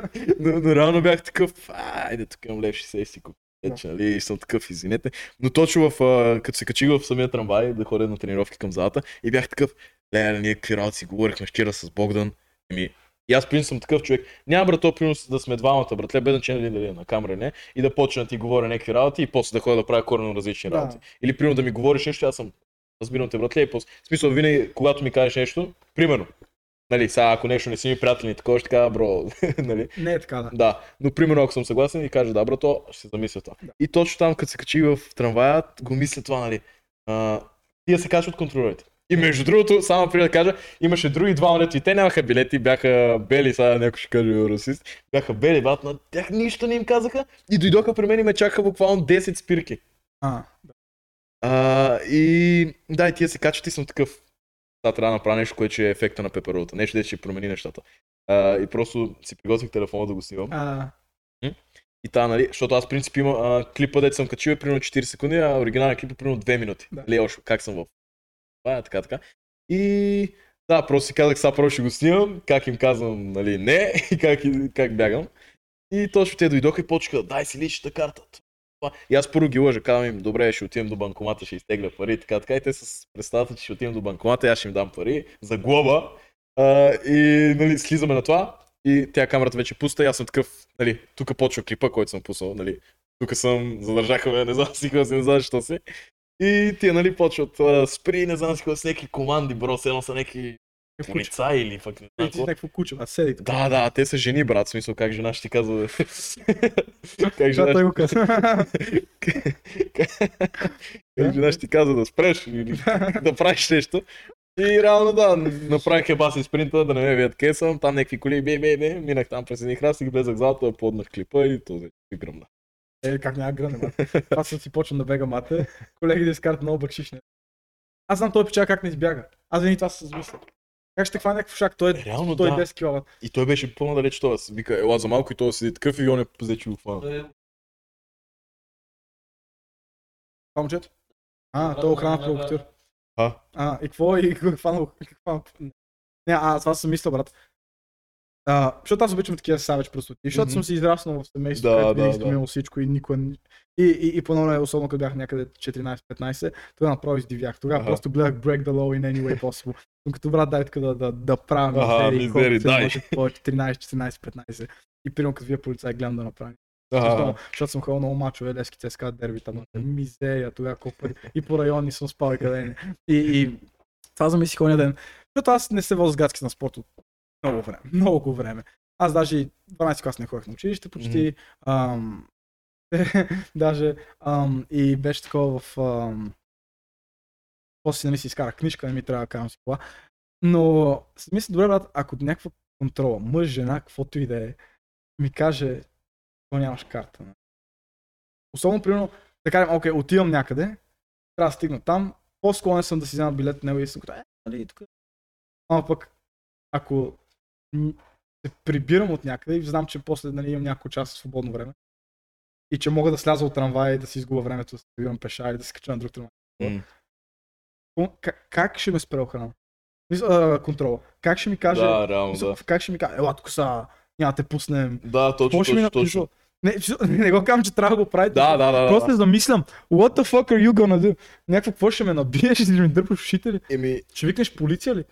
Но реално бях такъв, айде тук имам лев 60 си купи. И съм такъв, извинете. Но точно като се качих в самия трамвай да ходя на тренировки към залата и бях такъв, леле, ние какви си говорихме вчера с Богдан. И аз принцип съм такъв човек. Няма брато принос да сме двамата, братле, без значение дали е на камера не, и да почна да ти говоря някакви работи и после да ходя да правя коренно различни работи. Или примерно да ми говориш нещо, аз съм разбирам те, братле, и после. В смисъл, винаги, когато ми кажеш нещо, примерно, нали, сега ако нещо не си ми приятели, такова ще кажа, бро, нали? Не е така, да. Да, но примерно ако съм съгласен и кажа, да, брато, ще се замисля това. Да. И точно там, като се качи в трамвая, го мисля това, нали. Тия се качват контролерите. И между другото, само преди да кажа, имаше други двама лети и те нямаха билети, бяха бели, сега някой ще каже расист, бяха бели, бат, на тях нищо не им казаха и дойдоха при мен и ме чакаха буквално 10 спирки. И да, и тия се качват и съм такъв, сега трябва да направя нещо, което ще е ефекта на пеперулата, нещо, което ще промени нещата. И просто си приготвих телефона да го снимам. И та, нали, защото аз в принцип имам клипа, дето съм качил е примерно 40 секунди, а оригинален клип е примерно 2 минути. Да. Ле, още, как съм в. Така. И да, просто си казах, сега просто ще го снимам, как им казвам, нали, не, и как бягам. И точно те дойдоха и почнаха, дай си личната карта. И аз първо ги лъжа, казвам им, добре, ще отивам до банкомата, ще изтегля пари, така. И те с представата, че ще отивам до банкомата, аз ще им дам пари за глоба. И нали, слизаме на това и тя камерата вече пуста и аз съм такъв, нали, тук почва клипа, който съм пуснал, нали. Тук съм, задържаха ме, не знам си, не знам защо си. И тия, нали, почват спри, не знам си какво, с някакви команди, бро, седно са някакви полица или факт не знам какво. Ти някакво куче, а седите. Да, те са жени, брат, в смисъл, как жена ще ти казва... Как жена ще ти казва да спреш или да правиш нещо. И реално да, направих ебаси спринта, да не ме вият кесъм, там някакви коли, минах там през един храст и влезах залата, плоднах клипа и този гръмна. Как няма гръне, мате. Аз съм си почвам да бега, мате. Колеги да изкарат много бъкшиш, не. Аз знам той печага как не избяга. Аз винаги това се замисля. Как ще хвана някакъв шак, той е 110 киловат. И той беше по-надалеч това. Вика, ела за малко и той седи такъв и он е взе, че го хвана. Това момчето? Той охрана провокатюр. И какво и какво хванал? Не, аз това съм мислял, брат. Защото аз обичам такива савеч простоти. И защото съм си израснал в семейство, където винаги съм имал всичко и никога... И по-нове, особено като бях някъде 14-15, тогава направо издивях. Тогава просто гледах Break the Law in any way possible. Но като брат дай така да правя мизери, колкото се може повече 14-15. И примерно като вие полицай гледам да направя. Защото съм ходил много мачове, Левски, CSKA, дерби, там мизерия, тогава колко и по райони съм спал и къде не. И това замислих оня ден. Защото аз не се возя с гадски на спорт от много време. Аз даже 12 клас не ходих на училище почти. Даже и беше такова в... После нали си изкарах книжка, не ми трябва да карам си кола. Но си мисля, добре брат, ако някаква контрола, мъж, жена, каквото и да е, ми каже, то нямаш карта. Не? Особено, примерно, да кажем, окей, отивам някъде, трябва да стигна там, по-склонен съм да си взема билет от него и съм като, нали, тук. Ама пък, ако се прибирам от някъде и знам, че после нали, имам няколко часа свободно време и че мога да сляза от трамвая и да си изгубя времето, да се прибирам пеша или да се кача на друг трамвай. Как ще ме спре охрана? Контрола. Как ще ми каже, как ще ми каже, ела тук са, няма те пуснем. Да, точно. Не го казвам, че трябва да го правите. Да. Просто замислям, what the fuck are you gonna do? Някакво какво ще ме набиеш и ми дърпаш ушите ли? Ще викнеш полиция ли?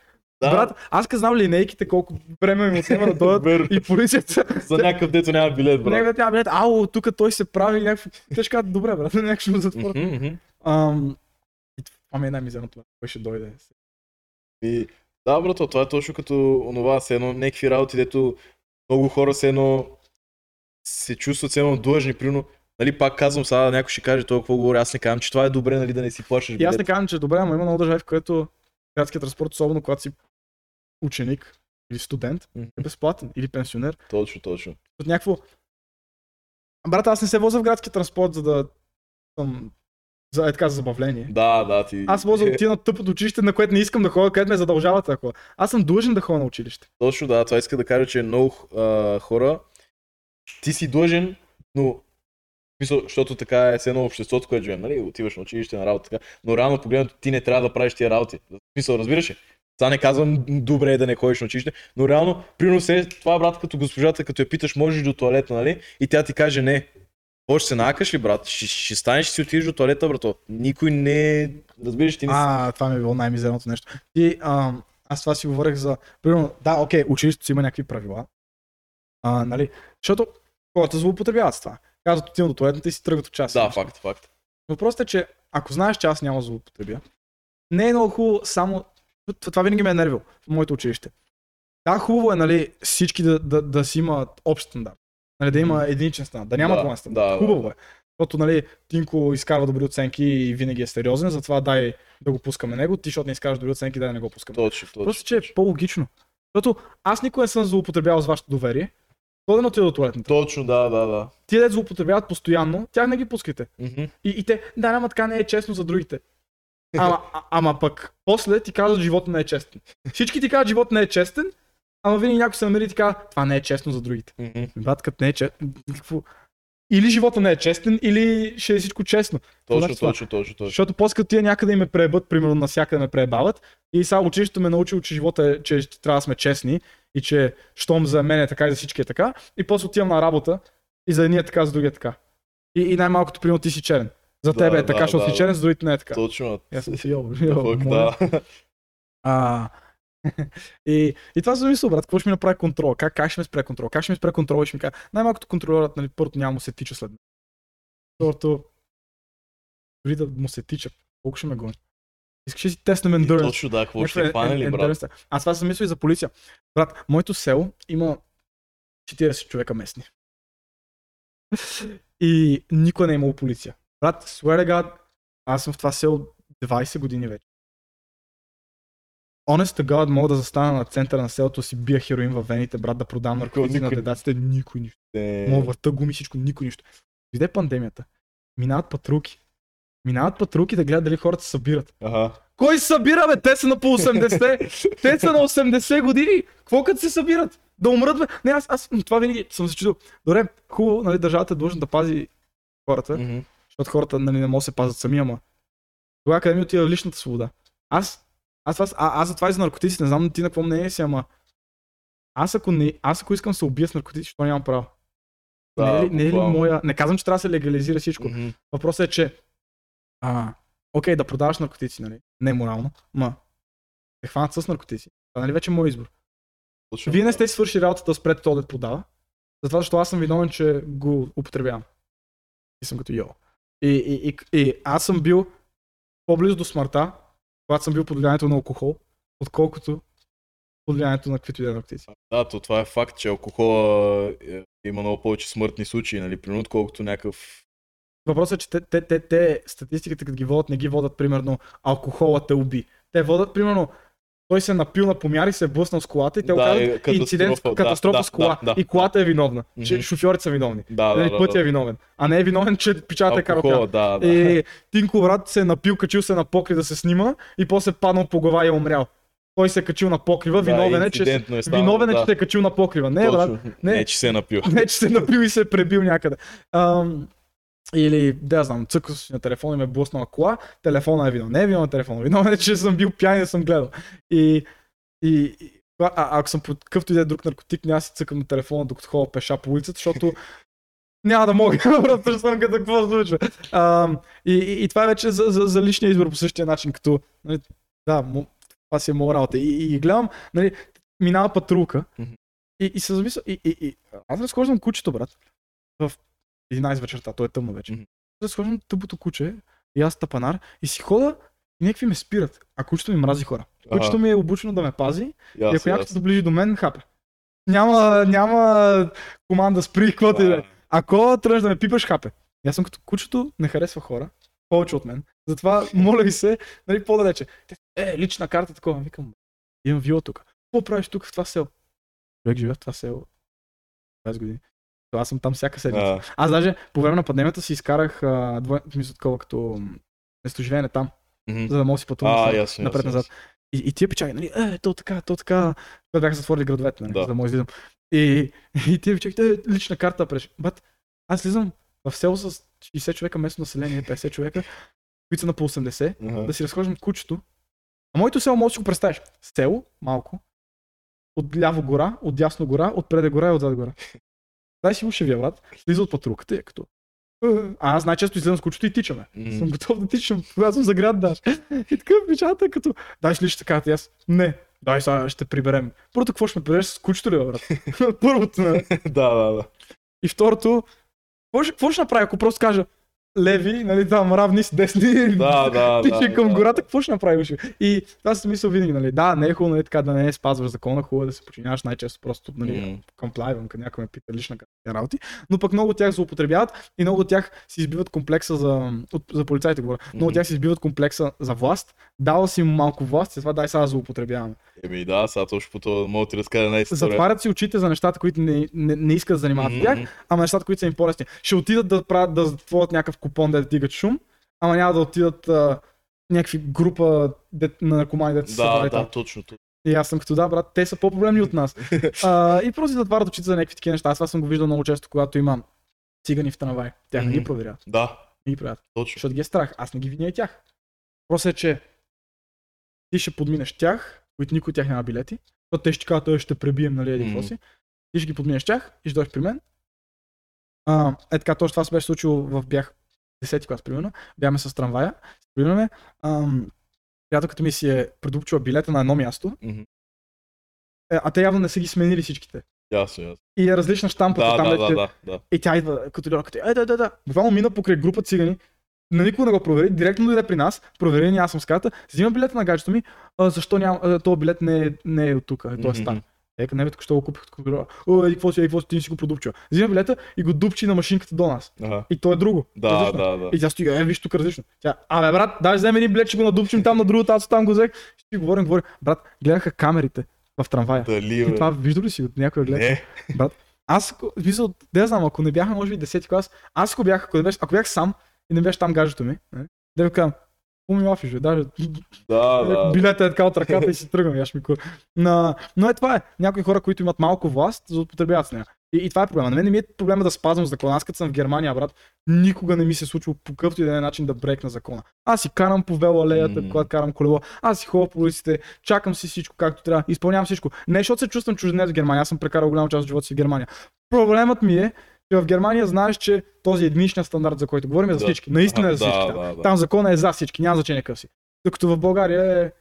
Да. Брат, аз казвам линейките колко време ми отнема да дойдат и полицията. За някакъв дето няма билет, брат. Някакъв дето няма билет, тук той се прави някакво... Те ще казват, добре брат, някакъв ще му затворят. Това ми е най-мизерното, кой ще дойде. Да брат, това е точно като онова, с едно някакви работи, дето много хора с едно се чувстват с едно длъжни, примерно. Нали, пак казвам, сега някой ще каже толкова говори, аз не казвам, че това е добре, нали да не си плащаш билет. Аз не казвам, че е добре, ама има много държави, в което градският транспорт, особено когато си ученик или студент, е безплатен или пенсионер. Точно. От някакво Брат, аз не се возя в градски транспорт, за да съм за, е така, за забавление. Да, да, ти... Аз возя отида на тъпото училище, на което не искам да ходя, където ме задължават да ходя. Аз съм длъжен да ходя на училище. Точно да, това иска да кажа, че много хора, ти си длъжен, но... Защото така е с едно обществото, което живеем, нали? Отиваш на училище, на работа, така. Но реално погледнато ти не трябва да правиш тия работи. В смисъл, разбираш ли? Сега не казвам добре е да не ходиш на училище, но реално, примерно се това, брат, като госпожата, като я питаш, можеш до туалета, нали? И тя ти каже не. Още се накаш ли, брат? Ще станеш, ще си отидеш до туалета, брато. Никой не... Разбираш, ти не си... това ми е било най-мизерното нещо. И аз това си говорех за... Примерно, да, окей, училището си има някакви правила. Нали? Защото хората злоупотребяват с това. Казват, отивам до туалетната и си тръгват от час. Да, факт. Въпросът е, че ако знаеш, че аз няма злоупотреби, не е много хубаво само... Това винаги ме е нервил в моето училище. Да, хубаво е, нали, всички да си имат общ стандарт. Нали, да има единичен стандарт, да няма двоен стандарт. Да, хубаво е. Защото, нали, Тинко изкарва добри оценки и винаги е сериозен, затова дай да го пускаме него, ти, защото не изкарваш добри оценки, дай да не го пускаме. Точно. Просто, че е по-логично. Защото аз никога не съм злоупотребявал с вашето доверие. То да не отида до туалетната. Точно, да. Тие да злоупотребяват постоянно, тях не ги пускайте. Mm-hmm. И те, да, няма така не е честно за другите. Ама пък, после ти казват, живот не е честен. Всички ти казват, живот не е честен, ама винаги някой се намери и ти казва, това не е честно за другите. Mm-hmm. Брат, като не е честен, или живота не е честен, или ще е всичко честно. Точно. Защото после като тия някъде им ме преебат, примерно навсякъде ме преебават, и сега училището ме научило, че живота е, че трябва да сме честни, и че щом за мен е така и за всички е така, и после отивам на работа и за едния е така, за другия е така. И най-малкото, примерно, ти си черен. За тебе е така, защото си черен, за другите не е така. Точно. И това се замисля, брат, какво ще ми направи контрол? Как ще ме спре контрол? Как ще ме спре контрол и ще ми кажа, най-малкото контролерът, нали, първото няма му се тича след мен. Второто, дори да му се тича, колко ще ме гони? Искаш ли си тест на ендуранс? Точно да, какво ще пане ли, брат? Аз това съм мислил и за полиция. Брат, моето село има 40 човека местни. И никога не е имало полиция. Брат, swear to God, аз съм в това село 20 години вече. Honest to God, мога да застана на центъра на селото, си бия хероин във вените, брат, да продавам наркотици на дедаците, никой нищо. Мога върта гуми, всичко, никой нищо. Дойде пандемията, минават патруки да гледат дали хората се събират. Ага. Кой събира, бе? Те са на по 80, те са на 80 години, какво като се събират? Да умрат, бе? Не, аз това винаги съм се чудил. Добре, хубаво, нали, държавата е длъжна да пази хората, mm-hmm. защото хората, нали, не могат да се пазят сами, ама тогава къде ми отива личната свобода? Аз за това и за наркотици не знам ти на какво мнение си, ама аз ако искам да се убия с наркотици, що нямам право? Да, не е ли моя... Не казвам, че трябва да се легализира всичко. Mm-hmm. Въпросът е, че окей, да продаваш наркотици, нали? Не е морално, ма се хванат с наркотици. Това, нали, вече е мой избор. Точно. Вие не сте свършили работата да спрете то да продава, затова защото аз съм виновен, че го употребявам. И съм като йо. И аз съм бил по-близо до смъртта, когато съм бил под влиянието на алкохол, отколкото под влиянието на каквито и да наркотици. Да, то това е факт, че алкохола има много повече смъртни случаи, нали, примерно, отколкото някакъв... Въпросът е, че те статистиката, като ги водят, не ги водят, примерно, алкохолът те уби. Те водят, примерно, той се напил на помяр и се е блъснал с колата и те оказват инцидент, катастрофа с кола. Да, и колата е виновна, че шофьорите са виновни, пътя е виновен, а не е виновен, че печата е карал. Тинко, брат, се е напил, качил се на покрива да се снима и после паднал по глава и е умрял. Той се е качил на покрива, виновен е, че се е качил на покрива. Не, брат, не, че се е напил. Не, че се е напил и се е пребил някъде. Или, да знам, цъкал си на телефона и ме блъснала кола, телефона е виновен. Не е виновен телефона, виновен е, че съм бил пиян и да съм гледал. Ако съм под какъвто и да е друг наркотик, няма си цъкам на телефона, докато ходя пеша по улицата, защото няма да мога, брат, съм като какво случва. И това е вече за личния избор по същия начин, като, нали, да, това си е моя работа. И гледам, нали, минава патрулка и се замисля, и аз разхождам кучето, брат, в 11 вечерта, той е тъмно вече. Да схождам тъпото куче и аз тапанар и си хода и някакви ме спират, а кучето ми мрази хора. Кучето ми е обучено да ме пази и ако някой се доближи до мен, хапе. Няма команда спри, каквото и да е. Ако тръгнеш да ме пипаш, хапе. И аз съм като кучето, не харесва хора, повече от мен, затова моля ви се, нали, по-далече. Лична карта, такова, викам, имам вила тук. Какво правиш тук в това село? Човек живя в това село 20 години. Аз съм там всяка седмица. Аз даже по време на пандемията си изкарах двойно като местоживеене там, за да мога си пътувам напред-назад. И тия печали, нали, то така, това бяха затворили градовете, нали, за да мога излизам. И тия печали, лична карта преш. Бат, аз слизам в село с 60 човека местно население, 50 човека, които са на по 80, да си разхождам кучето. А моето село може да си го представиш. Село, малко, от ляво гора, от дясно гора, от преде гора и отзад гора. Дай си ушевия, брат, слиза от патрулката и е като... А, аз най-често излизам с кучето и тичаме. Съм готов да тичам, аз съм за град даш. И така печата като... Дай ще ли ще карате, аз? Не. Дай сега ще приберем. Първото, какво ще ме прибереш с кучето ли, брат? Първото, не. Да. И второто... Какво ще направя, ако просто кажа леви, нали, там равни с десни, тича към гората, какво ще направиш? И това съм мислял винаги, нали, да, не е хубаво, нали, така да не спазваш закона, хубаво да се подчиняваш най-често просто, нали, комплайвам, къде някой ме пита лична работи, но пък много от тях злоупотребяват и много от тях си избиват комплекса за полицайите, говоря, много от тях си избиват комплекса за власт, дава си малко власт и това дай сега злоупотребяваме. Еми да, сега точно по това мога да ти разкажа една история. Затварят си очите за нещата, които не искат да занимават тях, ама нещата, които са им по-лесни. Ще отидат да затворят някакъв купон, да дигат шум, ама няма да отидат някакви група на наркомани, деца са върли. Да, точно. И аз съм като брат, те са по-проблемни от нас. И просто затварят очите за някакви такива неща. Аз съм го виждал много често, когато имам цигани в трамвай. Тях не ги проверяват. Да. Не ги проверяват. Точно. Защото ги е страх. Аз не ги виня и тях. Просто е, че ти ще подминеш тях, които никой от тях няма билети, защото те ще казват, ще пребием, нали, еди какво си. Ти ще ги подминеш тях и ще дойдеш при мен. Е така, точно това се беше случило бях 10-ти клас, примерно, бяхме с трамвая, примерно, приятелката ми си е предупчила билета на едно място, а те явно не са ги сменили всичките. Ясно. И е различна штампата там. Да. И тя идва като дойде, да. Буквално мина покрай група цигани, на никога не го провери, директно дойде при нас, провери, аз съм с карта, взима билета на гаджето ми, защо няма, този билет не е от тук, той е там. Ека, не бе, току-що го купих от купира. Какво си, ти не си го продупчил. Взима билета и го дупчи на машинката до нас. И то е друго. Да. И тя стига, виж тук различно. Тя, абе брат, дай вземе един билет, ще го надупчим там на другото, аз там го взех. Ще ти говорим. Брат, гледаха камерите в трамвая. Дали, бе. Това вижда ли си от някоя гледа? Брат, аз мисля, не знам, ако не бяха, може би 10-ти клас, аз ако бях сам и не беше там гаджето ми, да ви казвам, ми офиш, бе, даже билета е така от ръката и си тръгвам, яш ми кур. Но е това е, някои хора, които имат малко власт, злоупотребяват с нея. И това е проблема. На мен не ми е проблема да спазвам закона. Аз като съм в Германия, брат, никога не ми се случва по какъвто и да е начин да брекна закона. Аз си карам по велоалеята, когато карам колело, аз си ходя по улиците, чакам си всичко както трябва, изпълнявам всичко. Не, защото се чувствам чужденец в Германия, аз съм прекарал голяма част от живота си в Германия. Проблемът ми е, в Германия знаеш, че този единичният стандарт, за който говорим, е за всички. Наистина е за всички. Там закона е за всички, няма значение къв си. Докато в България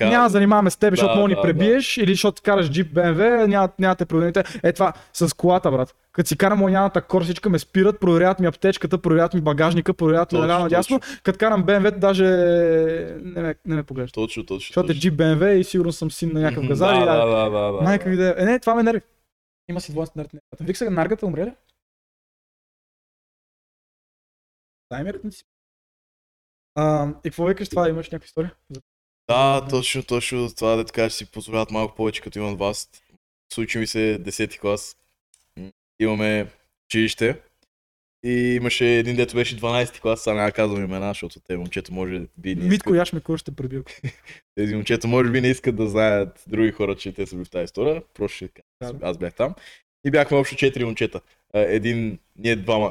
няма да занимаваме с теб, защото мога ни пребиеш или защото караш джип, BMW, няма те проверите. Е това с колата, брат. Като си карам ланяната корсичка, ме спират, проверяват ми аптечката, проверяват ми багажника, проверяват ми наляво надясно. Като карам BMW, даже не ме поглеждат. Точно. Защото е джип, BMW и сигурно съм син на някакъв газар. Майка ви не, това ме нерви. Има си двоен стандарт. Вик сега наргата умре ли? Таймерът не си. И какво викаш това? Имаш някаква история? Да, точно. Това да така ще си позволяват малко повече, като имам вас. Случи ми се 10-ти клас. Имаме училище. И имаше един, дето беше 12-ти клас, сега няма казвам имена, защото те момчета може би не искат. Митко, яш ме кой ще пребил. Тези момчета може би не искат да знаят други хора, че те са били в тази история. Просто ще кажа, аз бях там. И бяхме общо 4 момчета. Ние двама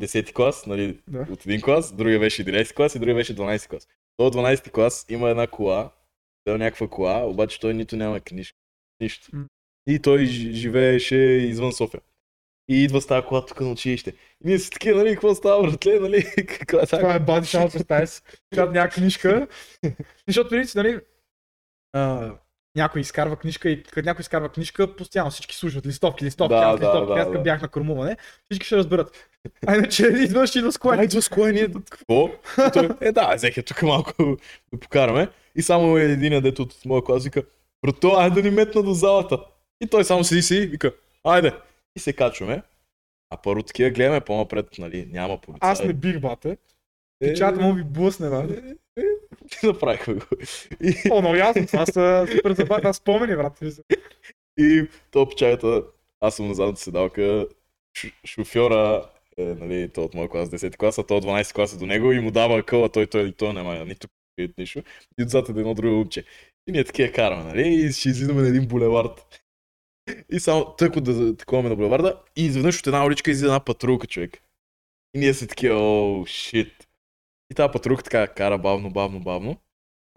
10-ти клас, нали, от един клас, другия беше 11-ти клас и другия беше 12-ти клас. Той от 12-ти клас има една кола, някаква кола, обаче той нито няма книжка, нищо. И той живееше извън София. И идва с тази кола тук на училище. И ние си такива, нали, какво става, братле, нали? Това е бади шанс, представя си. Когато няма книжка. Защото, видите, нали, някой изкарва книжка и като някой изкарва книжка, постоянно всички слушат листовки. Аз бях на кормуване, всички ще разберат. А иначе идва с кола. Идва с кола, ние какво? Взех я тук малко да покараме. И само един дето от моя клас вика, брато, айде да ни метна до залата. И той само седи и вика, айде. И се качваме, а първо такива гледаме по-напред, нали, няма полицай. Аз не бих, бате. Печата му ви блъсне, бате. Направихме го. Но ясно, това са супер забавни спомени, брат. И то печата, аз съм на задната седалка, шофьора е, нали, той от моя клас, 10 класа, той от 12 класа до него и му дава къла, той или той няма нито нищо. И отзад е едно друго момче. И ние такива караме, нали, и ще излизаме на един булевард. И само тъкво да таковаме на булеварда и изведнъж от една уличка излиза една патрулка, човек. И ние сме такива, оу, шит. И тази патрулка така кара бавно.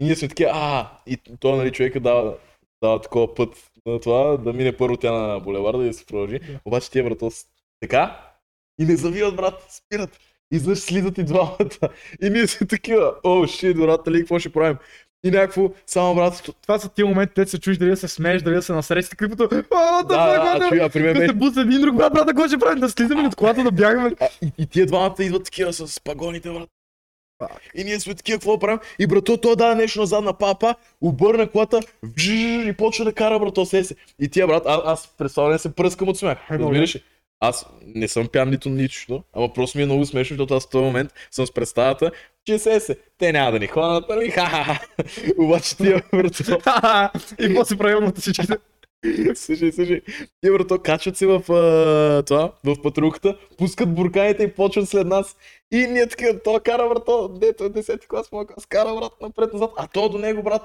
И ние сме такива, и той, нали, човека дава такова път на това, да мине първо тя на булеварда и да се продължи. Yeah. Обаче тия братос така и не завиват, брат, спират. Излъж слизат и двамата. И ние сме такива, оу, шит, брат, нали, какво ще правим? И някакво, само брат, това са тия моменти, те се чуеш дали да се смееш, дали да се насрещи, клипото. Да се бутат един друг, брат, какво ще правим? Да слизаме от колата, да бягаме. И тия двамата идват такива с пагоните, брат. И ние сме такива, какво правим? И брато, той даде нещо назад на папа, обърна колата, и почва да кара, брато, сесе. И тия, брат, аз представя се пръскам от смях. Разбираш ли? Аз не съм пиян нито нищо, ама просто ми е много смешно, защото аз в този момент съм с представата, че се, те няма да ни хванат, нали, ха-ха-ха, обаче тия върто, и после правилно всичките. Слушай, тия върто качват се в това, в патрулката, пускат бурканите и почват след нас. И ние така, то кара върто, дето е 10-ти клас, моя клас, кара брат напред-назад, а то до него, брат,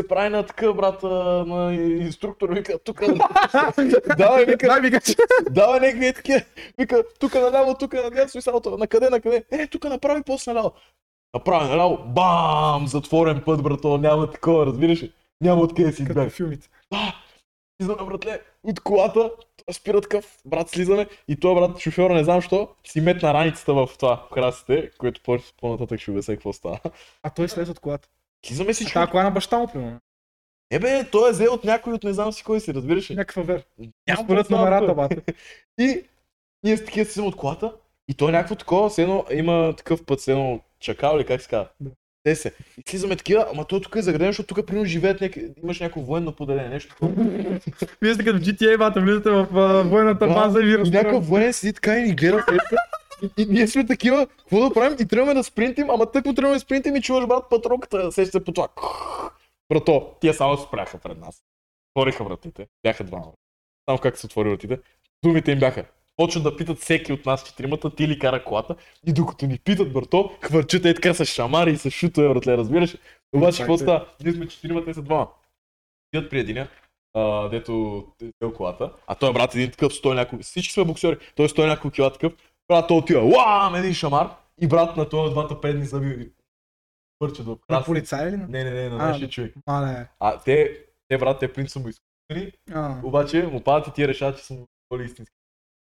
се прави на така, брат, на инструктор, вика, тук, давай, някакви такива, вика, тук наляво, тук надясно и салото, накъде, тук направи после наляво. Направи наляво, бам, затворен път, брато, няма такова, разбираш ли? Няма откъде си избяга. Като филмите. Слизаме, братле, от колата, спира такъв, брат, слизаме и той, брат, шофьора, не знам що, си метна раницата в това, в храстите, което по-нататък ще обясня какво става. А той слез от колата. Слизаме си човек. А кола на баща му, примерно? Ебе, той е взел от някой от не знам си кой си, разбираш ли? Някаква вер. Според номерата, бата. И ние с такива слизаме от колата и той някакво такова, едно има такъв път, едно чакал или как се казва. Да. Те се. И слизаме такива, ама той тук е заграден, защото тук примерно живеят имаш някакво военно поделение, нещо. Вие сте като в GTA, бата, влизате в военната база и ви разпорът. Някакъв военен седи така и ни гледа феста. И ние сме такива, какво да правим и тръгваме да спринтим, ама тъкво тръгваме да спринтим и чуваш брат патрулката, сеща се по това. Брато, тия само спряха пред нас. Отвориха вратите, бяха двама. Само как се отвори вратите, думите им бяха. Почват да питат всеки от нас четиримата, ти ли кара колата и докато ни питат брато, хвърчат е така с шамари и с шутове, братле, разбираш? Обаче какво става? Ние сме четиримата и са двама. Идат при единя. Дето е колата, а той брат един такъв стои няколко, всички сме боксери, той стои няколко кила такъв. Брат, той отива, уаам, един шамар и брат на този двата педни заби пърча до краса. На полицай ли? Не, на нашия човек. А те брат, те принцип са му изкусили, обаче му падат и ти решават, че са му истински.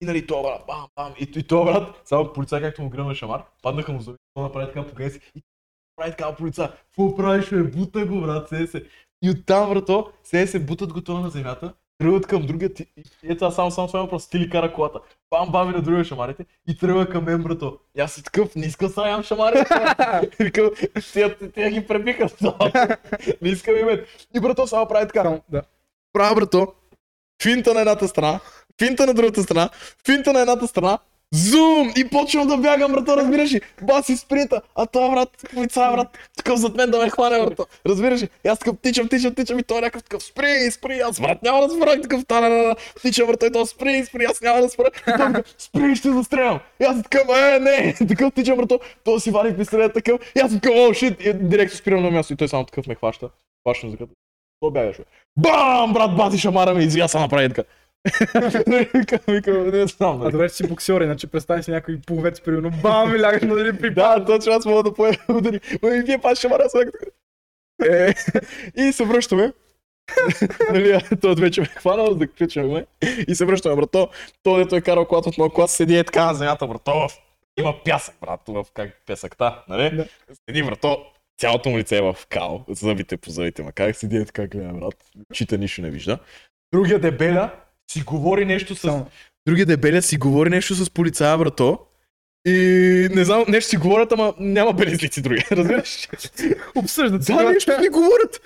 И нали това брат, бам, и това брат, само полицай както му гръмна шамар, паднаха му заби, това направи така поглеси и прави така полица. Какво правиш, бе, бута го брат, се. И оттам брато, се бутат го това на земята. Тръгват към другия ти. Ето аз само това въпрос, ти ли кара колата? Бам-бам и на другия шамарите и тръгва към мен, брато. И аз си такъв, не искам сега ям шамарите. Тя ги пребиха това. Не искам и мен. И брато само прави така. Права брато, финта на едната страна, финта на другата страна, финта на едната страна, зум! И почвам да бягам, брато, разбираш ли? Баси спринта, а това брат, полицай, брат, такъв зад мен да ме хване, брато. Разбираш ли? И аз такъв тичам и той някакъв такъв спри, аз брат няма да спра, такъв тана, тичам брато и той спри, аз няма да спра, и той спри, ще застрелям. И аз такъв, не, такъв тичам брато, той си вади пистолет такъв, и аз такъв, о, шит, и директно спирам на място и той само такъв ме хваща за къде. То бягаш, бе. Бам, брат, бати шамара ме изяга, сам направи така. Не знам, а добре, че си боксер, иначе представи си някой половец, примерно бам и лягаш на един припад. Да, точно аз мога да поема удари, но и вие пак ще мара сега. И се връщаме. Той вече ме хванал, да кричаме. И се връщаме, брато. Той, дето е карал колата от моя клас, седи е така на земята, брато. Има пясък, брат, в как пясъкта, нали? Седи, брато, цялото му лице е в кал, зъбите по зъбите, ма как седи е така, гледа, брат, чита нищо не вижда. Другия дебеля си говори нещо с... Другия дебеля си говори нещо с полицая, брато. И не знам, нещо си говорят, ама няма белезници други, разбираш? Обсъждат си. Да, нещо не говорят.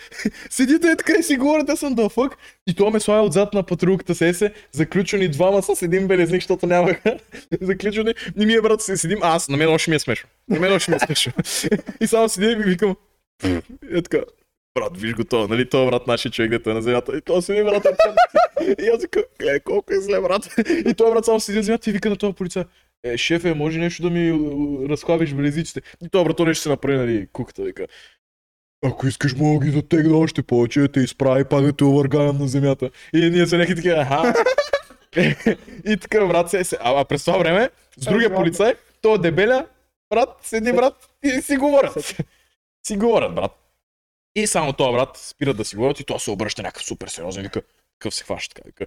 Седите е така и си говорят, аз съм да фък. И това ме слага отзад на патрулката се, заключени двама с един белезник, защото нямаха. Заключени. И ние, брат, седим, аз, на мен още ми е смешно. И само седим и викам... Е така, брат, виж го това, нали това брат, нашия човек, дето е на земята. И той седи, брат, и аз казвам, гледай колко е зле, брат. И той брат само седи на земята и вика на това полица. Е, шефе, може нещо да ми разхлабиш белезичите? И това брат, то нещо се направи, нали, куката, вика. Ако искаш, мога ги затегна още повече, да те изправи, пак да те увърганам на земята. И ние са някакви такива, аха. И така, брат, се. А през това време, с другия полицай, той е дебеля, брат, седи, брат, и си говорят. Си говорят, брат. И само това, брат, спират да си говорят и това се обръща някакъв супер сериозен, вика, какъв се хваща така, вика.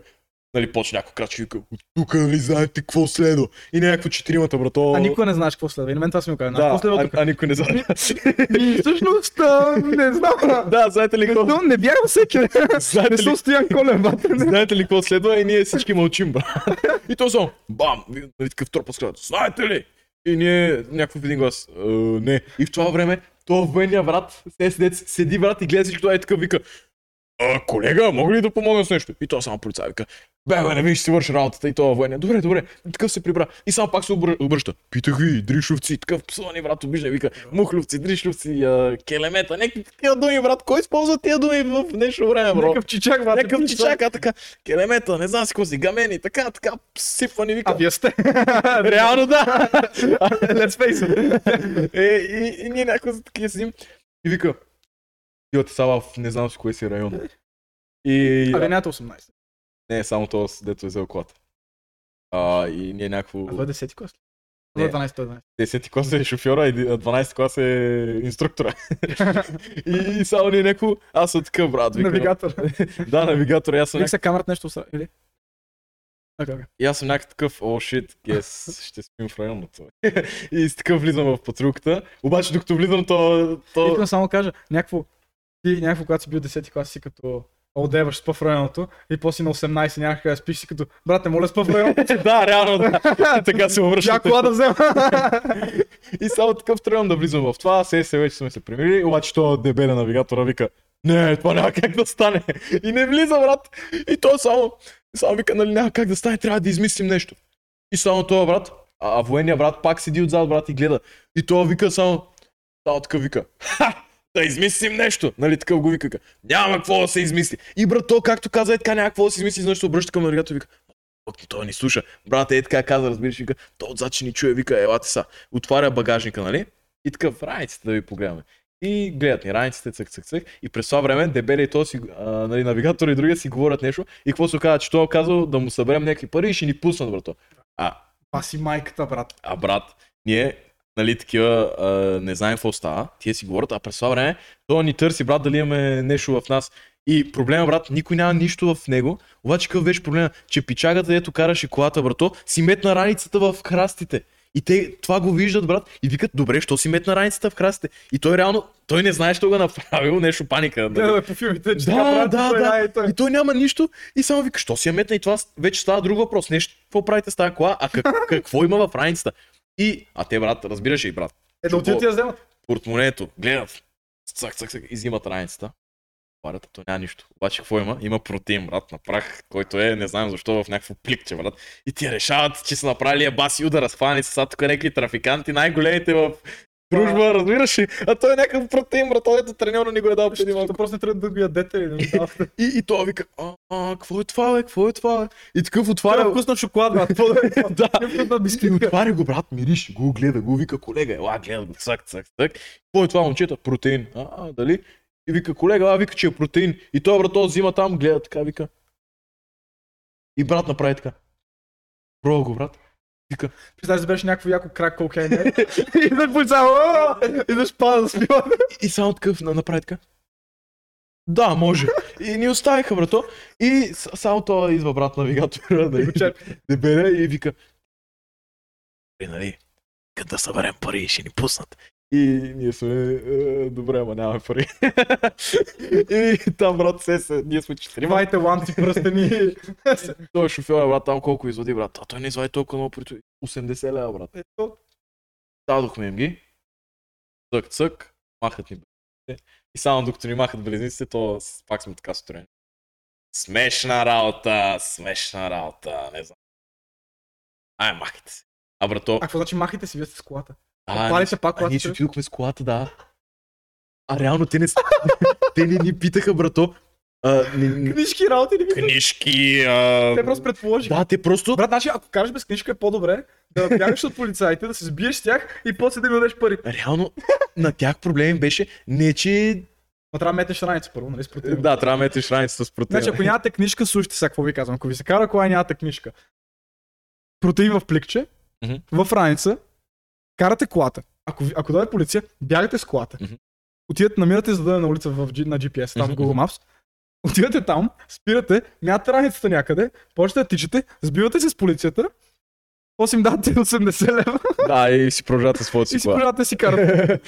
Нали, почва някакъв крачка и вика, от тук нали знаете какво следва. И някакво четиримата, брато. А никой не знаеш какво следва. И на мен това си ми казва. Да, а никой не знае. И всъщност не знам. Да, знаете ли какво? Не вярвам всеки. Не съм Стоян Колев, брат. Знаете ли какво следва и ние всички мълчим, брат. И то само, бам, такъв тропа скрадат. Знаете ли? И ние някакво в един глас. Не. И в това време, това военния брат, седи брат и гледа всичко, е така вика. Колега, мога ли да помогна с нещо? И то само полицай вика. Бе, не виж, ще си върши работата и това военния. Добре, добре. И такъв се прибра. И само пак се обръща. Питах ви, дришовци, такъв псувани, брат, обижда. Вика, мухлювци, дришовци, келемета. Някакви такива думи, брат. Кой използва тия думи в днешно време, бро? Някакъв чичак, брат. Някакъв чичак, а така. Келемета, не знам си какво си, гамени, така, сипвани, вика. А вие сте. Реално да. Let's face it. И ние някакво за такива седим. И вика, ти са в не знам си кое си район. Арена 18. Не, само това, дето е взел колата. И ние някакво... А това е 10-ти клас? Не, 12-12. 10-ти клас е шофьора, 12-ти клас е инструктора. И само ние някакво... Аз съм такъв, брат. Навигатор. Да, навигатор. Аз съм някакъв... Викса камерата нещо усра... Или? Okay. И аз съм някакъв такъв, о, шит, гес, ще спим в районното. И с такъв влизам в патрулката. Обаче, докато влизам, то... Искам само кажа, някакво... Ти някакво, когато си бил 10-ти клас, си като... Одеваш, спа в районото и после на 18 някакъв да спиш си като брат, не моля спа в районото. Да, реално да. И така се обръщам. Кола да взема. И само такъв тръгвам да влизам в това. Се вече сме се примирили, обаче това дебеля навигатора вика, не, това няма как да стане. И не влиза, брат. И то само вика, нали няма как да стане, трябва да измислим нещо. И само това брат, а военния брат пак седи отзад, брат, и гледа. И това вика само така вика. Да измислим нещо, нали такъв го вика, няма какво да се измисли. И брат, то както каза, е така няма какво да се измисли, значи се обръща към навигатора и вика, той ни слуша. Брат, е така каза, разбираш, вика, той отзад че ни чуе, вика, елате са. Отваря багажника, нали? И така в раниците да ви погледаме. И гледат ни раниците, цък. И през това време дебели и то си, нали, навигатора и другия си говорят нещо. И какво се оказа, че той казал да му съберем някакви пари и ще ни пуснат, брато. Паси майката, брат. А брат, ние. Нали, такива, не знаем какво става, тия си говорят, а през това време той ни търси, брат, дали имаме нещо в нас. И проблема, брат, никой няма нищо в него, обаче какъв беше проблема, че пичагата, дето караше колата, брато, си метна раницата в храстите. И те това го виждат, брат, и викат, добре, що си метна раницата в храстите. И той реално, той не знае, що го направил, нещо паника. Да, нали? По филмите, че да. И той няма нищо и само вика, що си я метна и това вече става друг въпрос, нещо, какво правите с тази кола, а какво има в раницата? А те, брат, разбираш и брат. Да отидат и да вземат. Портмонето, гледат, цък, изимат раницата. Барата, то няма нищо. Обаче какво има? Има протеин, брат, на прах, който е, не знам защо, в някакво пликче, брат. И ти решават, че са направили баси да разхванят са тук някакви трафиканти, най-големите в дружба, разбираш ли? А той е някакъв протеин, брат, ето треньора не го е дал преди малко. Просто не трябва да го ядете или не знам. И той вика, какво е това, бе? И такъв отваря... Това е вкусно шоколад, брат. Да, и отваря го, брат, мириш, го гледа, го вика, колега, ела, гледа го, цък. Какво е това, момчета? Протеин. Дали? И вика, колега, вика, че е протеин. И той, брат, този взима там, гледа така, вика. И брат направи така. Пробва го, брат. Вика. Представи си беше някакво яко крак кокейн. И да полицава, и да шпада да спива. И само такъв направи така. Да, може. И ни оставиха, брато. И само това идва, брат, навигатора. Дебеля и вика. И нали, като да съберем пари и ще ни пуснат. И ние сме, добре, ама нямаме пари. И там, брат, ние сме четири. Вайте ланци, пръстени. Той шофьор, брат, там колко извади, брат. А той не извади толкова много пари. 80 лева, брат. Ето. Дадохме им ги. Цък, махат ни белезниците. И само докато ни махат белезниците, то пак сме така сутрин. Смешна работа, не знам. Махайте си. А какво значи махайте си, вие сте с колата? Пали се пак колата. Ние че отидохме с колата, да. А реално те не, те не ни питаха, брато. Книжки работи ли? Книжки... Те просто предположиха. Да, те просто... Брат, значи, ако кажеш без книжка е по-добре да бягаш от полицаите, да се сбиеш с тях и после да ми дадеш пари. Реално, на тях проблем беше не, че... Но трябва да метнеш раница първо, нали, с протеин. Да, трябва да метнеш раница с протеин. Значи, ако нямате книжка, слушайте сега какво ви казвам. Ако ви се кара кола и нямате книжка. Протеин в пликче, в раница, карате колата. Ако дойде полиция, бягате с колата. Отидете, намирате задънена на улица на GPS, там в Google Maps. Отивате там, спирате, мятате раницата някъде, почнете да тичате, сбивате се с полицията, после им дадете 80 лева. Да, и си продължавате своята си кола. И си продължавате си карта.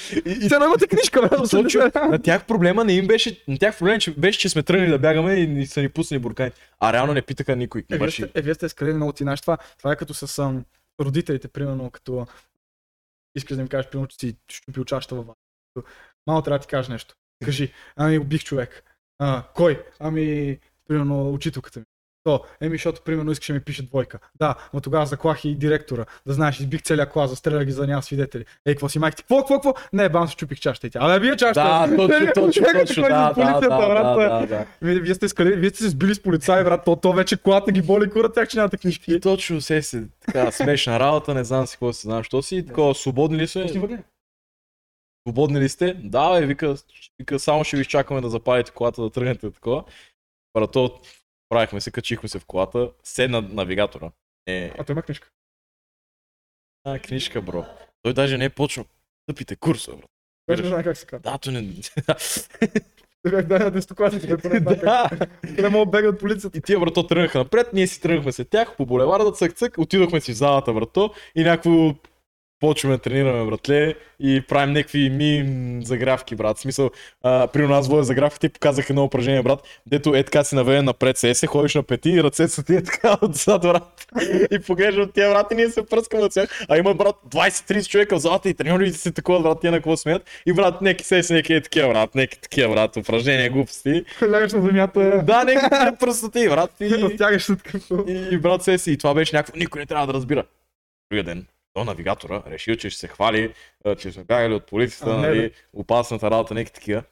Сега нямате книжка, бе, 80 лева. На тях проблема не им беше, на тях проблема беше, че сме тръгнали да бягаме и са ни пуснали буркани. А реално не питаха никой. Вие сте скалени много ти наш това. Това е като с родителите, примерно, като искаш да им кажеш, примерно, че си щупил чашата във ванна. Мало трябва да ти кажеш нещо. Кажи, ами убих човек. Кой? Ами, примерно, учителката ми. То, защото, примерно, искаше ми пише двойка. Да, но тогава заклах и директора. Да знаеш, избих целия клас, застреля ги за няма свидетели. Ей, какво си майките? Какво? Не, бам, се чупих чашата и тя. Абе, вие чашата! Да, точно, да. Вие сте скалили, вие сте се сбили с полицаи, брат, то вече колата ги боли кура, тях че нямате книжки. И точно се си, така, смешна работа, не знам си какво се знам, що си, такова, свободни ли са? Свободни ли сте? Да, бе, вика, само ще ви изчакаме да запалите колата, да тръгнете такова. Брато, правихме се, качихме се в колата, седна навигатора. А той има книжка. А, книжка, бро. Той даже не е почнал. Тъпите курса, бро. Той не знае как се казва. Да, той не... Той бях дай на десетокласниците, той не знае как. Не мога бега от полицията. И тия, брато, тръгнаха напред, ние си тръгнахме след тях, по булеварда, цък-цък, отидохме си в залата, брато, и някакво... Почваме да тренираме, братле, и правим някакви загравки, брат. В смисъл, при нас вода загравките и показах едно упражнение, брат, дето е така си наведен напред се, ходиш на пети и ръцете са ти е така отзад, брат. И поглеждам тия, брат, и ние се пръскаме от тях. А има, брат, 20-30 човека в залата и треньорите си такова, брат, тия на какво смеят. И брат, неки сеси, неки е такива, брат, неки такива, брат, упражнения, глупости. Лягаш на земята. Да, неки пръстоти, брат. И брат, сеси, и това беше някакво, никой не трябва да разбира. Другия ден. То навигатора решил, че ще се хвали, че сме бягали от полицията, нали, опасната работа, неки такива.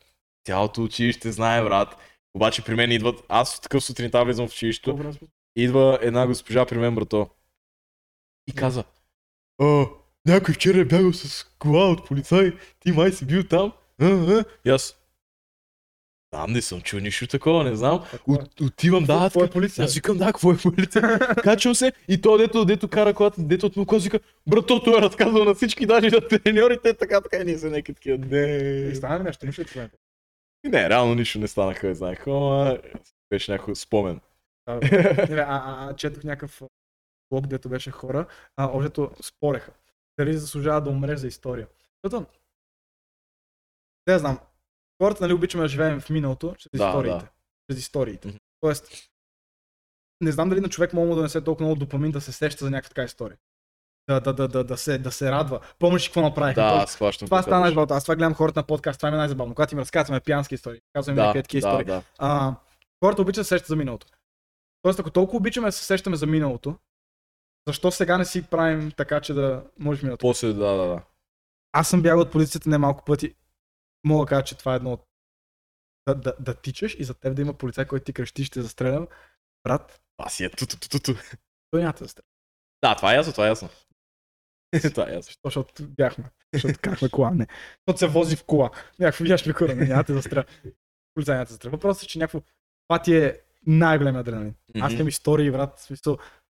Цялото училище знае, брат. Обаче при мен идват, аз такъв сутринта влизам в училището, идва една госпожа при мен, брато. И каза, някой вчера е бягал с кола от полицай, ти май си бил там. И аз, знам, не съм чул нищо такова, не знам. Отивам, да, аз викам, да, какво е полиция? Качвам се и той, дето кара колата, дето от мукоз, вика, брато, той е разказвал на всички, даже на треньорите, така и ние са някакви такива, не стана ли нещо, нищо ли това? Не, реално нищо не стана, къде знаех, ама беше някой спомен. Четох някакъв блог, дето беше хора, общото спореха. Дали заслужава да умре за история. Защото, не знам, хората, нали, обичаме да живеем в миналото, чрез историите. Чрез историите. Тоест, не знам дали на човек мога да не се толкова много допамин да се сеща за някаква така история. Да се радва. Помниш какво направих? Да, схващам. Това стана най-забавно. Аз това гледам хората на подкаст, това ми е най-забавно. Когато им разказваме пиянски истории, казваме някакви такива истории. Хората обичат да се сещат за миналото. Тоест, ако толкова обичаме да се сещаме за миналото, защо сега не си правим така, че да можеш миналото? После, да. Аз съм бягал от полицията немалко пъти. Мога да кажа, че това е едно от... Да тичаш и за теб да има полицай, който ти крещи, ще застрелям. Брат... Това си е ту-ту-ту-ту-ту. Той няма да застрелям. Да, това е ясно. Това е ясно. Защото бяхме. Защото карахме кола, не. Защото се вози в кола. Някакво виждаш ли кора, няма да те застрелям. Полицай няма да застрелям. Въпросът е, че някакво... Това ти е най-големия адреналин. Аз имам истории, брат, в смисъл...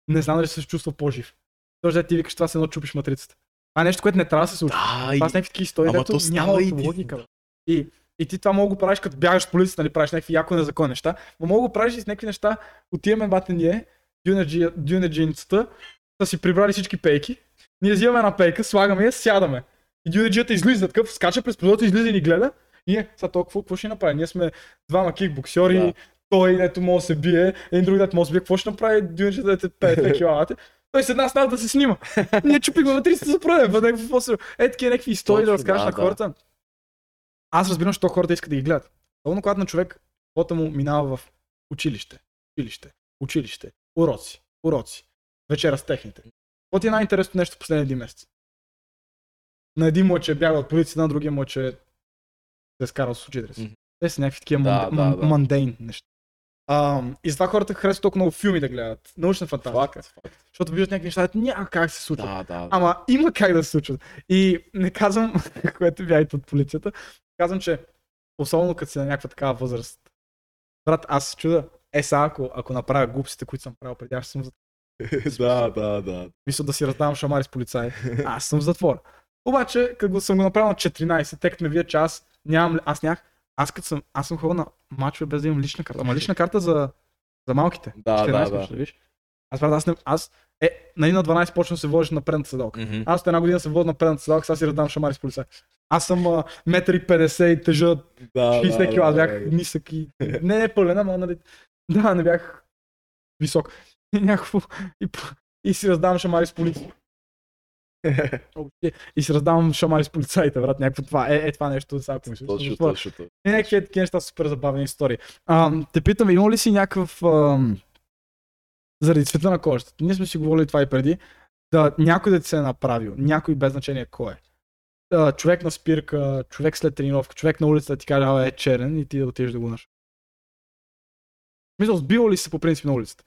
Не знам дали се чувства по-жив. Тож да ти викаш, това се едно чупиш матрицата. А нещо, което не трябва да се случи. Това са някакви такива истории, дето няма логика. И ти това мога да го правиш като бягаш с полицията, нали, правиш някакви яко незаконни неща, но мога да го правиш и с някакви неща, отиваме бате ние, дюнеджийницата, са си прибрали всички пейки, ние взимаме една пейка, слагаме я, сядаме. И дюнеджията излиза такъв, скача през прозорците, излиза и ни гледа, и е, сега толкова, какво ще направи? Ние сме двама кикбоксери, той дето може да се бие, един друг дето може да се бие, какво ще направи дюнеджията да пее килавате? Той с една става да се снима. Ние чупихме на 30 за пръвен. Е, такива някакви истории да разкажеш на хората. Аз разбирам, че хората искат да ги гледат. Особено когато на човек живота му минава в училище, уроци, вечера с техните. Това ти е най-интересното нещо в последния един месец. На един му е, че бяга от полицията, на другия му е, че да е скарал с учителя си. Те са някакви такива мандейн неща. И затова хората харесват толкова много филми да гледат. Научна фантастика. Защото виждат някакви неща, няма как се случват. Ама има как да се случват. И не казвам, което бяхте от полицията, казвам, че особено като си на някаква такава възраст. Брат, аз се чудя. Сега, ако направя глупостите, които съм правил преди, аз съм в затвора. Мисля да си раздавам шамари с полицаи. Аз съм в затвора. Обаче, като съм го направил на 14, тъй като ме вие, че аз нямам. Аз съм ходил на мачове без да имам лична карта. Ама лична карта за малките. 14 ще виж. На 12 почвам да се водиш на предната седалка. Аз от една година се водя на предната седалка, сега си раздавам шамари с полицаи. Аз съм 1,50 и тежа 60 кг, аз бях нисък и... Не пълен, ама нали... Да, не бях висок. Някакво... И си раздавам шамари с полицаи. И си раздавам шамари с полицаите, брат, някакво това. Това нещо сега помисля. Точно. Някакви такива неща, супер забавни истории. Те питам, има ли си някакъв... заради цвета на кожата. Ние сме си говорили това и преди. Да, някой да ти се е направил, някой без значение кой е. Човек на спирка, човек след тренировка, човек на улицата ти каже, е черен и ти да отидеш да го наш. Мисля, сбива ли се по принцип на улицата?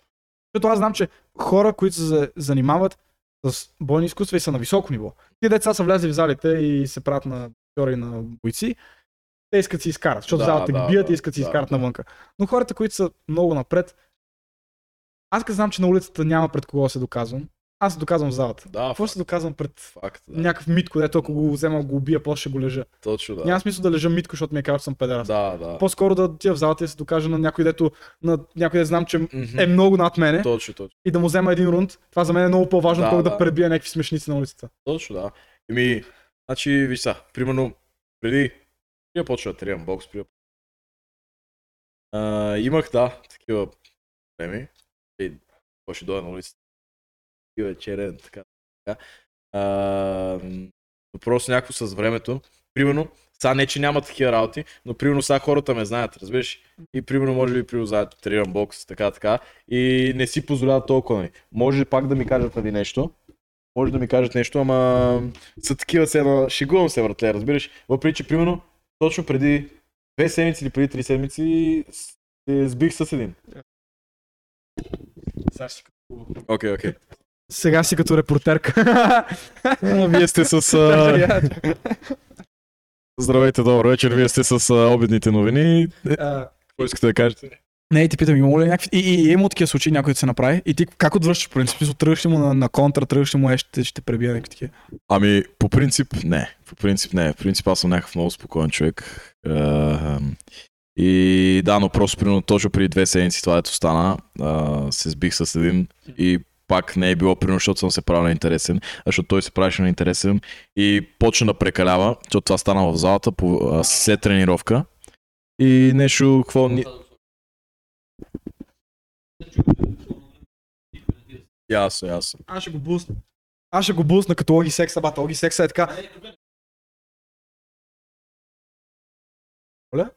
Защото аз знам, че хора, които се занимават с бойни изкуства и са на високо ниво. Ти деца са влязли в залите и се правят на теории на бойци, те искат си изкарат, защото залата ги бият и искат си изкарат навънка. Но хората, които са много напред, аз като знам, че на улицата няма пред кого се доказвам. Аз се доказвам в залата. Какво се доказвам пред някакъв митко, дето ако го взема, го убия, после ще го лежа. Точно, да. Няма смисъл да лежа митко, защото ми е казал, че съм педерас. По-скоро да отида в залата и да се докажа на някой, дето знам, че е много над мене. Точно. И да му взема един рунд. Това за мен е много по-важно, да пребия някакви смешници на улицата. Точно, да. Значи, виж са, примерно, преди я почва да тренирам бокс, имах такива време. Той ще дойде на улицата. И вечерен, така. Просто някакво с времето. Примерно, сега не, че няма такива работи, но примерно сега хората ме знаят, разбираш? И примерно, може би приузаят тренирам бокс, така. И не си позволяват толкова ми. Може пак да ми кажат нещо. Може да ми кажат нещо, ама са такива се, шегувам се, братле, разбираш? Въпреки, че примерно, точно преди 2 седмици или преди 3 седмици се сбих с един. Окей. Сега си като репортерка. Вие сте с... Здравейте, добър вечер. Вие сте с обедните новини. Какво искате да кажете? Не, ти питам, има ли някакви... И има такива случаи, някой да се направи. И ти как отвръщаш, по принцип? Тръгваш ли му на контра, тръгваш ли му ще пребия някакви такива? По принцип не. По принцип аз съм някакъв много спокоен човек. И да, но просто примерно точно преди 2 седмици това дето стана, се сбих с един и пак не е било примерно, защото съм се правил на интересен, защото той се правеше на интересен и почна да прекалява, защото това стана в залата след тренировка и нещо какво... Ясно. Аз ще го бусна като Огги Секса, бата. Огги Секса е така... Оля?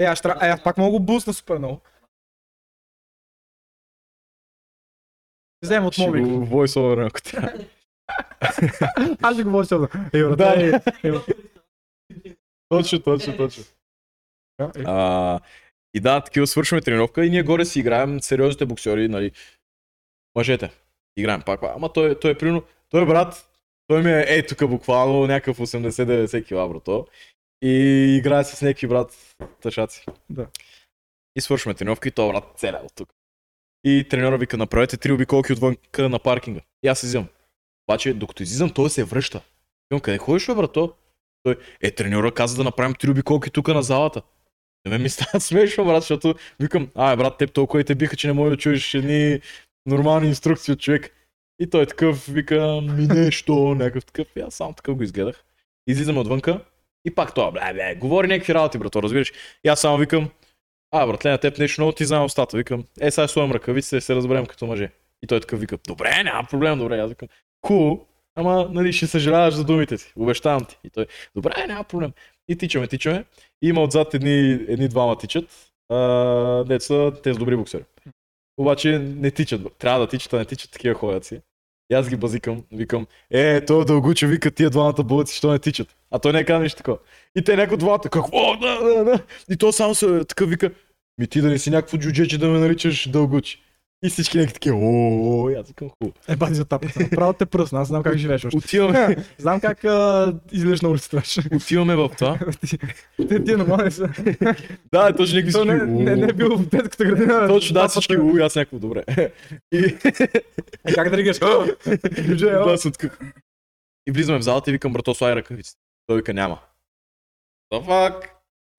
Аз пак мога го бусна супер много. Взем от мобик. Ще го войсовър, ако трябва. Аз ще го войсовър. Точно. И да, такива свършваме тренировка и ние горе си играем сериозните боксери, нали. Мъжете, играем пак. Ама той е примерно, той брат, той ми е тук буквално някакъв 80-90 кг, брато. И играе с някакви брат тъшаци. Да. И свършваме тренировка и той брат целя от тук. И треньора вика, направете 3 обиколки отвън на паркинга. И аз излизам. Обаче, докато излизам, той се връща. Викам, къде ходиш, брато? Той треньора каза да направим 3 обиколки тук на залата. Не ме ми става смешно, брат, защото викам, брат, теб толкова и те биха, че не може да чуеш едни нормални инструкции от човек. И той такъв, вика, ми нещо, някакъв такъв. И аз само такъв го изгледах. Излизам отвънка и пак това, говори някакви работи, брато, разбираш. И аз само викам. Братле, на теб нещо много ти знам остата. Викам, сега сложим ръкавиците и се разберем като мъже. И той така вика, добре, няма проблем, добре. Аз викам, cool, ама нали ще съжаляваш за думите си, обещавам ти. И той, добре, няма проблем. И тичаме. И има отзад едни двама тичат, деца, те са добри боксери. Обаче не тичат, трябва да тичат, а не тичат такива ходяци. И аз ги базикам, викам, той дългуче вика, тия двамата бълъци, що не тичат. А той не казва нищо такова. И те някои двамата, какво? И той само се така вика, ми ти да не си някакво джуджече да ме наричаш дългуче. И всички някакви такива, ооо, аз викам хубаво. Бази за тапата, направо те пръсна, аз знам как живееш още. Отиваме. Знам как излизаш на улицата. Отиваме в това. Ти нормални са. Да, точно някакви всички. Не е бил в детската градина. Точно, да, всички го, аз някакво добре. Как да ригаш? И влизаме в залата и викам, брато, слай ръкавицата. Той вика, няма. The fuck?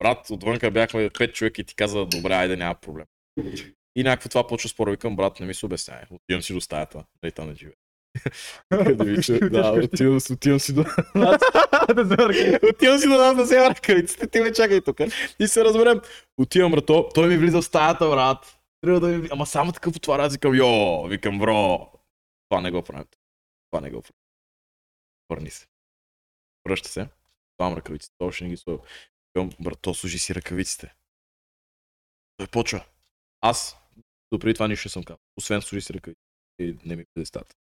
Брат, отвънка бяхме 5 човека и ти каза, добре, айде, няма проблем. И някакво това почва спора, викам, брат, не ми се обяснява. Отивам си до стаята, да и там не живее. Да, отивам си до нас. Отивам си до нас да се въркавиците, ти ме чакай тук. И се разберем. Отивам, брато, той ми влиза в стаята, брат. Трябва да ми... Ама само такъв отваря, аз викам, йо, викам, бро. Това не го правим. Върни се. Връща се. Там ръкавиците, това още не ги слоя. Викам, брато, служи си ръкавиците. Той почва. Аз допреди това нищо не съм казал, освен служи си ръка и не ми бъде стата.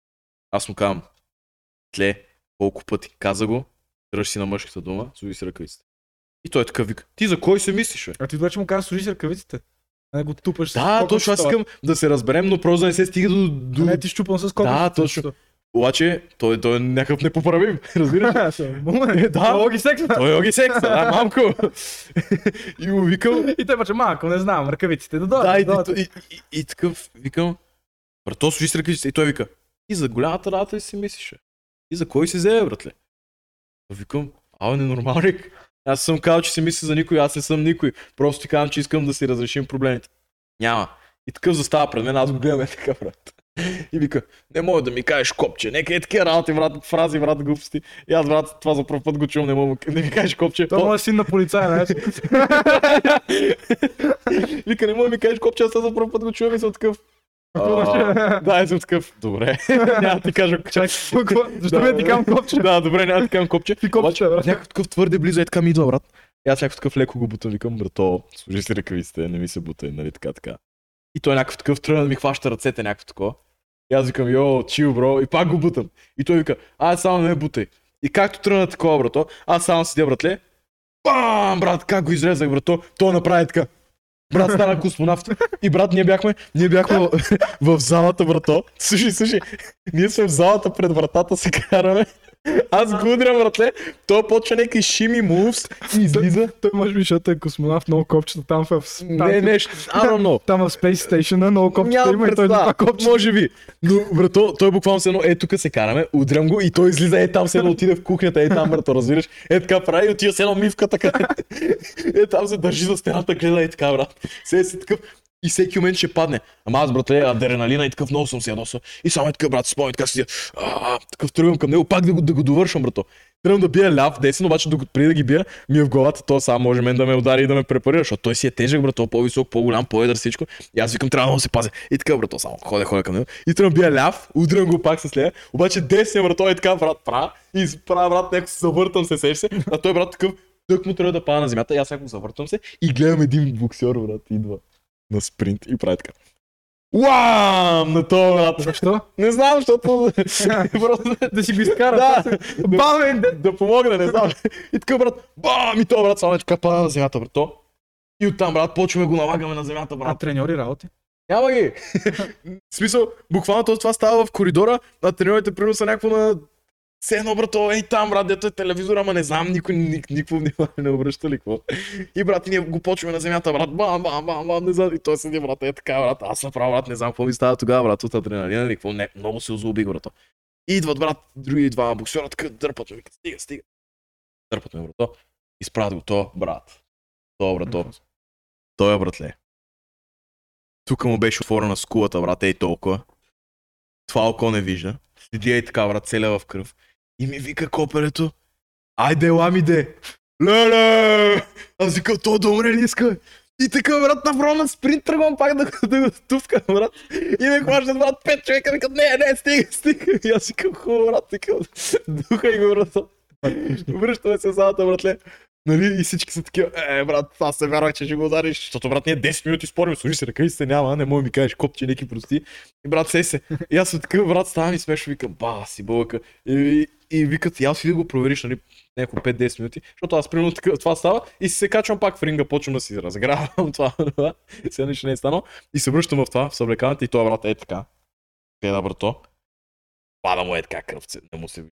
Аз му казвам, тле, колко пъти, каза го, дръж си на мъжката дума, служи си ръкавиците. И той така вика, ти за кой се мислиш, бе? А ти вече му казваш, служи си ръкавиците. А не го тупаш. Да, точно, аз искам да се разберем, но просто да не се стига до... Не ти щупам с колко. Да, точно. Обаче, той е някакъв непоправим, разбираш ли? Да, Огги Секса! Той е Огги Секса, да, мамко! И му викам... И той паче, малко, не знам, ръкавиците, да дойдат. Да, и такъв викам... Брато, служи с ръкавиците. И той вика... И за голямата работа ли си мислиш? И за кой си взе, братле? Викам... Абе, ненормалник. Аз съм казал, че си мисля за никой, аз не съм никой. Просто ти казвам, че искам да си разрешим проблемите. Няма. И такъв застава пред мен, аз го гледам така, брат. И вика, не мога да ми кажеш копче, нека е такива работи, брат, фрази, брат, глупости. И аз, брат, това за пръв път го чувам, не ми кажеш копче. Това е син на полицай, не е? Вика, не мога да ми кажеш копче, аз за пръв път го чувам и съм такъв. Да, и съм такъв, добре, няма да ти кажа копче. Защо ми да ти кам копче? Да, добре, няма да ти кам копче. Някакъв такъв твърде близо е така ми идва, брат. И аз някакъв такъв леко го бутам, викам, брато, служи си ръкавиците, не ми се бутай, нали така. И той някакъв такъв тръгна да ми хваща ръцете, някакво такова. И аз викам, йо, чил, бро, и пак го бутам. И той вика, само не ме бутай. И както тръгна такова, брато, аз само седя, братле. Бам, брат, как го изрезах, брато, той направи така. Брат, стана космонавт. И брат, ние бяхме в залата, брато. Слушай, ние сме в залата, пред вратата се караме. Аз го удрям, братле, той почва някакви шими мувс и излиза. Той може би, защото е космонавт, много копчета там в там в PlayStation, много копчета има и той това копче. Може би, но брато, той буквално се едно, тук се караме, удрям го и той излиза, там се едно отиде в кухнята, там брато, разбираш, така прави и отива се едно мивката, там се държи за стената, гледа така, брат. Сега си такъв. И всеки момент ще падне. Ама аз, братле, адреналина и такъв много съм се ядосал. И само е така, брат, спомня, така си такъв тръгвам към него, пак да го довършвам, брато. Тръгвам да бия ляв, десен, обаче докато преди да ги бия, ми е в главата, то само може мен да ме удари и да ме препарира, защото той си е тежък, брато, по-висок, по-голям, по-едър, всичко. И аз викам, трябва да се пазя. И така, брато, само ходя към него. И тръгвам бия ляв, удрям го пак с лея, обаче десен, брато, е така, брат, и справя, брат, някакво завъртам се, сеш се, а той, брат, такъв, дък му трябва да пада на земята, и аз някакво завъртам се и гледам един боксер, брат, идва на спринт и прави така. Уам! На това, брат. Защо? Не знам, защото... да си го изкара. Да. Бам! Да помогне, не знам. И така, брат. Бам! И това, брат, само така пада на земята, брато. И оттам, брат, почваме го налагаме на земята, брат. А треньори работи? Няма ги! В смисъл, буквално това става в коридора, а треньорите приноса някакво на... Сено, брато, там, брат, дето е телевизор, ама не знам, никакво внимание не обръща ли какво. И брат, и ние го почваме на земята, брат, бам, не знам, и той седи, брат, е така, брат, аз направо, брат, не знам какво ми става тогава, брат, от адреналина или какво, не, много се озлобих, брато. И идват, брат, други два боксера, така дърпат ме, вика, стига. Дърпат ме, брато, изправят го, брато, той е, братле. Тук му беше отворена скулата, брат, толкова. Това око не вижда, седи и така, брат, целя в кръв. И ми вика коперето, айде, ламиде! Леле! Аз викам, то да умре ли иска? И така, брат, направо на спринт тръгвам пак да го тувкам, брат. И ме хващат, брат, 5 човека, викат, не, стига. И аз викам, хубаво, брат, викам, духай го, брат. Връщаме се в залата, братле. Нали? И всички са такива, брат, аз се вярвах, че ще го удариш, защото брат ние 10 минути спорим, служи се ръка и се няма, не мога да ми кажеш копче, неки прости. И брат сей се, и аз съм такъв, брат, ставам и смешно, викам, ба, си бълъка. И викат, и аз си да го провериш, нали, няколко 5-10 минути, защото аз примерно това става и се качвам пак в ринга, почвам да си разгравам това, сега нищо не е станало. И се връщам в това, в съблеканата и това брат е така. Гледа брато, пада му е така кръвце, не му се вижда.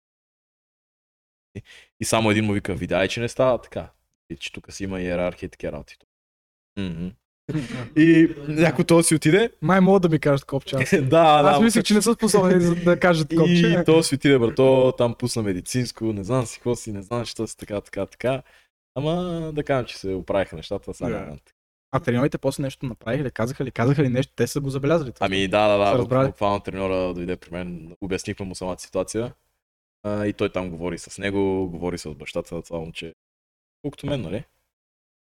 И само един му вика, видай, че не става така. И че тук си има иерархия и такива работи. И някой то си отиде. Май могат да ми кажат копче. Аз мислех, че не са способни да кажат копче. И то си отиде, брато, там пусна медицинско, не знам си какво си, не знам що си така. Ама да кажем, че се оправиха нещата сега. Yeah. А треньорите после нещо направиха ли, казаха ли нещо, те са го забелязали това? Ами да, буквално треньора дойде при мен, обяснихме му самата ситуация. И той там говори с него, говори с бащата на това момче, колкото мен, нали?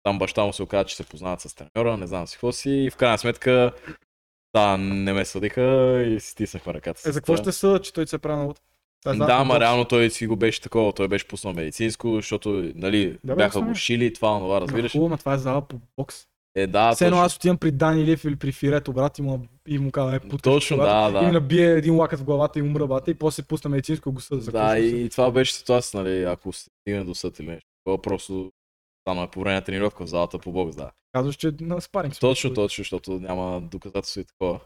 Там баща му се оказа, че се познават с треньора, не знам си какво си и в крайна сметка да, не ме съдиха и си стиснахме ръката. За какво ще съда, че той се е правил? Да, ма реално той си го беше такова, той беше пуснал медицинско, защото нали, да, бяха го шили и това, разбираш. Хубаво, ма това е зала по бокс. Все едно аз отивам при Дани Лев или при Фирето, брат, и му казва, точно, да. И набие един лакът в главата и умра, бата, и после пусна медицинско го съд. Да, и това беше ситуация, нали, ако се стигне до съд или нещо. Това просто стана по време на тренировка в залата по бокс, да. Казваш, че на спаринг. Точно, защото няма доказателство и такова.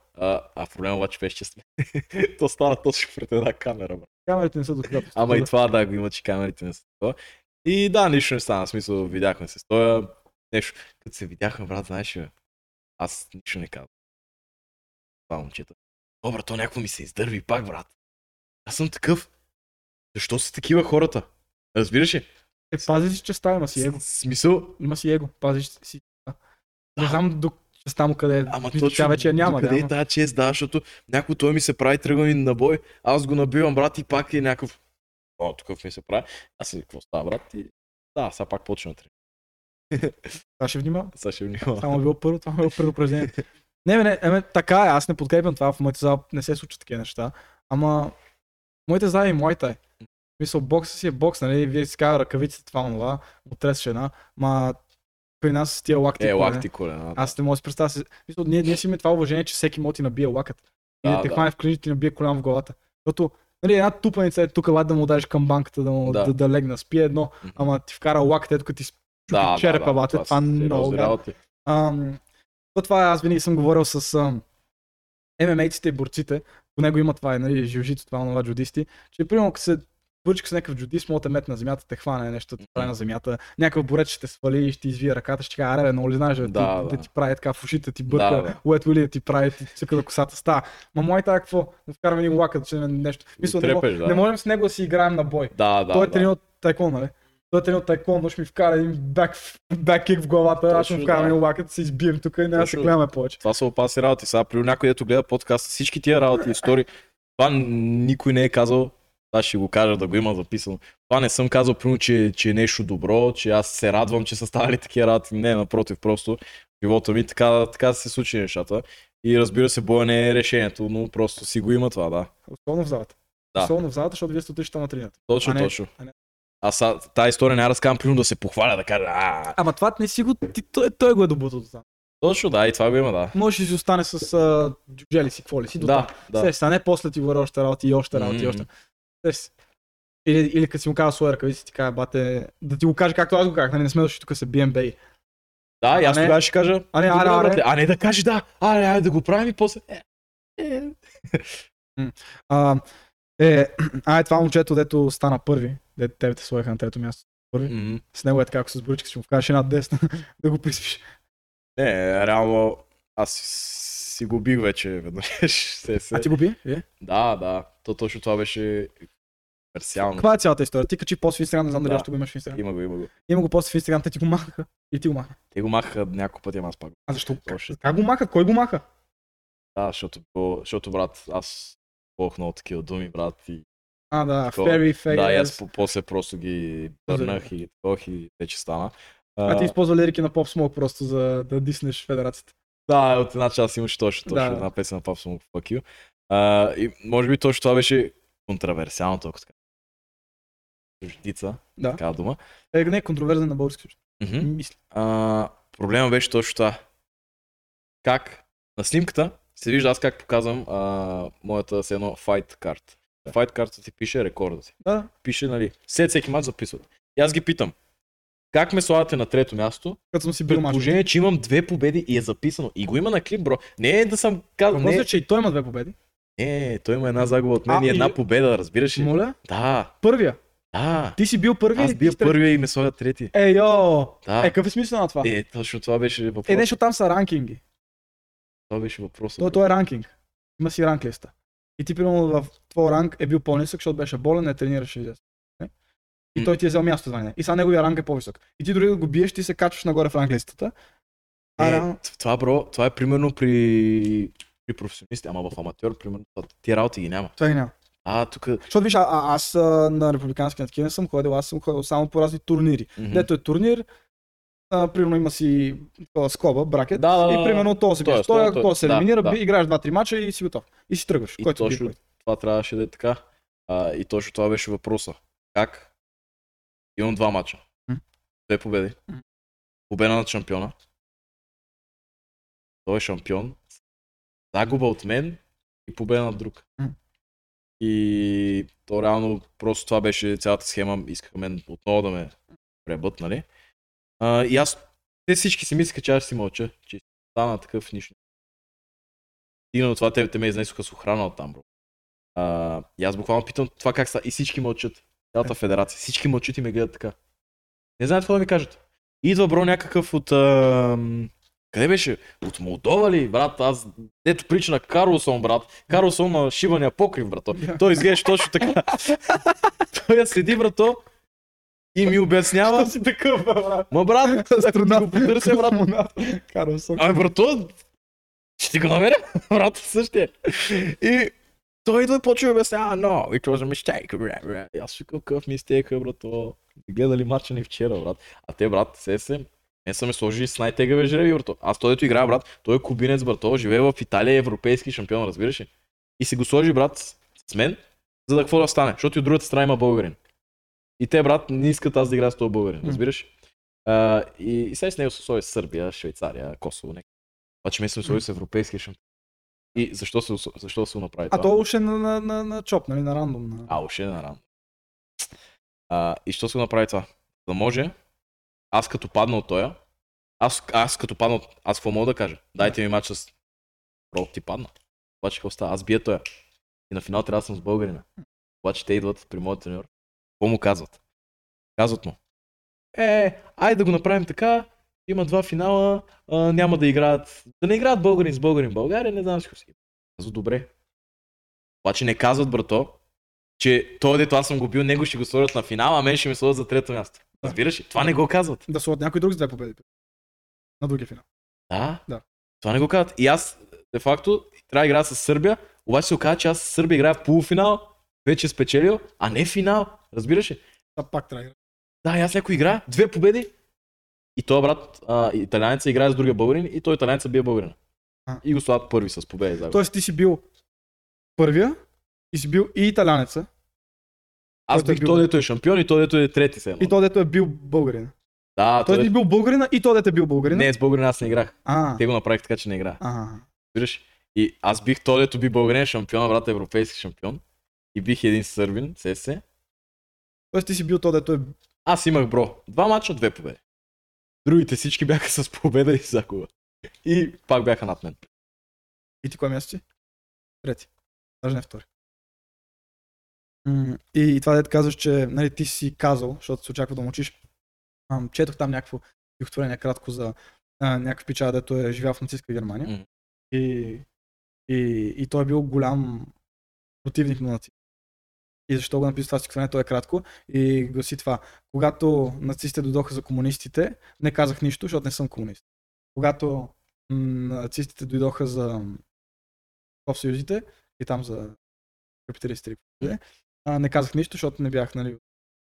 А проблема обаче беше, че сме. То стана точно пред една камера, брат. Камерите не са доказателство. Ама и това, да, го има, че камерите не са такова. И да, нищо не стана, в смисъл, видяхме се стоя. Нещо, като се видяхме, брат, знаеш ли, аз нищо не казвам. Това момчета. Добре, то някакво ми се издърви пак, брат. Аз съм такъв. Защо са такива хората? Разбираш ли? Пази си честа, има си его. Смисъл? Има си его, пази си. Не знам до честа му къде е. Ама виж, точно, вече няма, къде е тази чест, да, защото някой той ми се прави тръгване на бой, аз го набивам, брат, и пак е някакъв. О, такъв ми се прави. Аз си, какво става, брат? И... Да, сега пак почна тренировка. Сега ще внимава. Само било първо, това било предупреждение. Не, така е, аз не подкрепям това, в моите зала не се случат такива неща. Ама, моите зала и Муай тай. Мисъл, бокса си е бокс, нали, вие си казват ръкавиците, това, отресваш една, ма при нас с тия лакти колена. Аз не мога да си представя, мисъл, ние си имаме това уважение, че всеки може да ти набие лакът. И да те хване в клинчето и ти набие колям в главата. Защото нали, една тупаница е тук, да му удариш към банката, да легна, спи едно, ама ти вкара лакът, ето като ти черепа, бате, това много работи. Това аз винаги съм говорил с ММА-ците и борците, по него има това, нали, жилжито, това джудисти, че примерно като се върчиш с някакъв джудист, мога да мет на земята, те хване нещо, те прави на земята, някакъв борец ще те свали и ще извие ръката, ще кажа, аре, много ли знаеш, да ти прави така в ушите, ти бърка, уето или да ти прави, всека да косата става. Ма мой така какво, да вкарваме един лакът, че нещо. Мисля, не можем с него да си играем на бой. Той е тренирал тайквондо, нали? Той тренирал тайквондо, ще ми вкара един беккик в главата, аз ще му вкарам един лакът, се избием тук и няма да се гледаме повече. Това са опасни работи. Сега при някой, дето гледа подкаста, всички тия работи, истории, това никой не е казал, аз ще го кажа да го има записано. Това не съм казал, примерно, че е нещо добро, че аз се радвам, че са ставали такива работи. Не, напротив, просто живота ми така се случи нещата. И разбира се, боя не е решението, но просто си го има това, да. Особено в залата. Особено в залата, защото вие сте отличата на тренирата. Точно. Аз тази история не я разказвам, примерно да се похваля, да кажа ааа. Ама това не си го, той го е добутото там. Точно, да, и това го има, да. Можеш да си остане с джуджели си, какво ли си, до там. Сеш, а не после ти говоря още работи. Сеш, или като си му казва своя ръкавица, ти кажа, бате, да ти го кажа както аз го казах, нали не сме дошли тук се бием бей. Да, и аз тогава ще кажа, а не да кажеш да, аре да го правим и после. Това момчето, дето стана първи. Тебе те сложиха на трето място. С него е така, ако се сбори, че му вкараш една десна, да го приспиш. Не, реално аз си го бих вече веднъж. А ти го би? Да. То точно това беше комерциално. Каква е цялата история? Ти качи пост в Инстаграм, не знам дали още го имаш в Инстаграм. Има го. Има го пост в Инстаграм, те ти го махаха. И ти го махаха. Те го махаха няколко пъти, аз пак. А защо? Как го махаха? Кой го маха? Да, защото брат, аз полох много такива думи, брат. И... Фери фейс. Да, аз после просто ги бърнах и тох и вече стана. Ти използва лирики на Pop Smoke просто за да диснеш федерацията. Да, от една част имаше точно една песен на Pop Smoke в Пакио. И може би точно това беше контраверсиалното, ако така. чуждица, да, такава дума. Е, не е контроверзен на български. Мисля. Проблема беше точно това. Как на снимката се вижда аз как показвам моята с едно файт карт. Файт карта ти пише рекорда си. Да. Пише, нали, след всеки мач записват. И аз ги питам, как ме слагате на трето място, като съм си бил предположение, че имам две победи и е записано. И го има на клип, бро. Не е да съм казал. Мисля, че и той има две победи. Не, той има една загуба от мен и една победа, разбираш ли? Моля? Да. Първия. Да. Ти си бил първи. Аз бил първия и ме слагат трети. Е, йо! Да. Е, какъв е смисъл на това? Е, точно това беше въпрос. Е, нещо там са ранкинги. Това беше въпросът. Той е ранкинг. Има си ранк листа. И ти примерно в твой ранг е бил по-нисък, защото беше болен, не тренираше изясно. И той ти е взел място за мен. И сега неговия ранг е по-висок. И ти дори да го биеш, ти се качваш нагоре в ранг листата. Това, бро, това е примерно при професионалисти, ама в аматьор, примерно, тия работи ги няма. Това ги няма. Тук... Защото виж, аз на републикански натки не съм ходил, аз съм ходил само по разни турнири. Дето е турнир, примерно има си скоба, бракет, и примерно този биеш. Той се елиминира, играеш 2-3 мача и си готов. И си тръгваш. И точно това трябваше да е така. И точно това беше въпроса. Как? Имам два мача. Две победи. Победа над шампиона. Той е шампион. Загуба от мен и победа над друг. И то реално просто това беше цялата схема. Искаха мен отново да ме пребът, нали? И аз, те всички си мислиха, че аз си мълча, че стана такъв нищо. И на това те ме изнесоха с охрана от там, бро. И аз буквално питам това как са и всички мълчат. Цялата федерация. Всички мълчат и ме гледат така. Не знаят какво да ми кажат. Идва, бро, някакъв от... Къде беше? От Молдова ли, брат? Аз дето прича на Карлсон, брат. Карлсон на шибания покрив, брато. Той изглеждаше точно така. Той следи, брато. И ми обяснява. Що си такъв, брат? Ма, брат, ти го потърся, брат. Карлсон. Ами, брато, ще ти го намеря, брат, същия. И... Той идва и почва и обяснява, no, it was a mistake. И аз ще какъв мистейка, брато. Гледали матча ни вчера, брат. А те, брат, не са ме сложили с най-тегаве жреби, брато. Аз той дето играя, брат, той е кубинец, брато, живее в Италия, европейски шампион, разбираш ли? И си го сложи, брат, с мен, за да какво да стане, защото и от другата страна има българин. И те, брат, не искат аз да играя с този българин, разбираш? И сега с него се сложи Сърбия, Швейцария, Косово, нека. Обаче ме съм сложи с европейския шампион. И защо се направи това? А то още на чоп, нали, на рандом. А, още на рандом. И що се направи това? За да може, аз като падна от тоя, аз като падна от... Аз какво мога да кажа? Дайте ми матч с... Бро, ти падна. Обаче какво става? Аз бия тоя. И на финал трябва да съм с българина. Обаче те идват при моят треньор. Какво му казват? Казват му. Айде да го направим така. Има два финала, няма да играят, да не играят българин с българин в България, не знам си какво си. Казва, добре. Обаче не казват, брато, че той дето аз съм го бил, него ще го сложат на финала, а мен ще ме сложат за трето място. Разбираш ли? Това не го казват. Да сложат някой друг за две победи. На другия финал. Да. Това не го казват. И аз, де факто, трябва да играя с Сърбия, обаче се оказа, че аз с Сърбия играя в полуфинал, вече спечелил, а не финал. Разбираш ли? Да, пак трябва да играя. Да, и аз някой играя, две победи. И той, брат, италианеца играе с другия българин и той италианеца бие българина. И го слават първи с победа и загуба. Тоест ти си бил първия и си бил и италианеца. Аз бих той дето е шампион и той дето е трети седма. И той дето е бил българин. Да, той дето е бил българина и той дето е бил българин. Не, с българин аз не играх. Те го направих така, че не играх. Разбираш? И аз бих той дето би българин шампион, брат, европейски шампион. И бих един сърбин, CSKA. Тоест ти си бил той дето е. Аз имах, бро, два мача, две победи. Другите всички бяха с победа и загуба. И пак бяха над мен. И ти кое място си? Трети. Даже не втори. И това дето казваш, че нали, ти си казал, защото се очаква да мълчиш. Четох там някакво стихотворение кратко за някакъв пича, дето е живял в нацистска Германия. И той е бил голям противник на нацистите. И защо го написа това стихотворение, то е кратко и гласи това. Когато нацистите дойдоха за комунистите, не казах нищо, защото не съм комунист. Когато нацистите дойдоха за профсъюзите и там за капиталистите, не казах нищо, защото не бях, нали,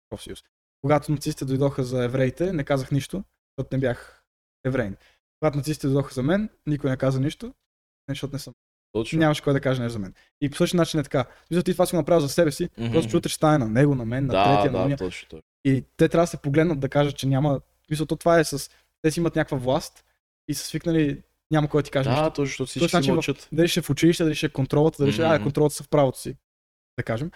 профсъюз. Когато нацистите дойдоха за евреите, не казах нищо, защото не бях евреин. Когато нацистите дойдоха за мен, никой не каза нищо, защото не съм Точно. Нямаше кой да каже нещо за мен. И по същия начин е така. Мисля, ти това си го направил за себе си, просто утре ще стане на него, на мен, на третия, на другия. И те трябва да се погледнат да кажат, че няма. Мисля, то това е с. Те си имат някаква власт и са свикнали, няма кой да ти каже. Да, точно, всички си мълчат. Дали ще в училище, дали ще е контролата, дали ще контролата са в правото си, да кажем.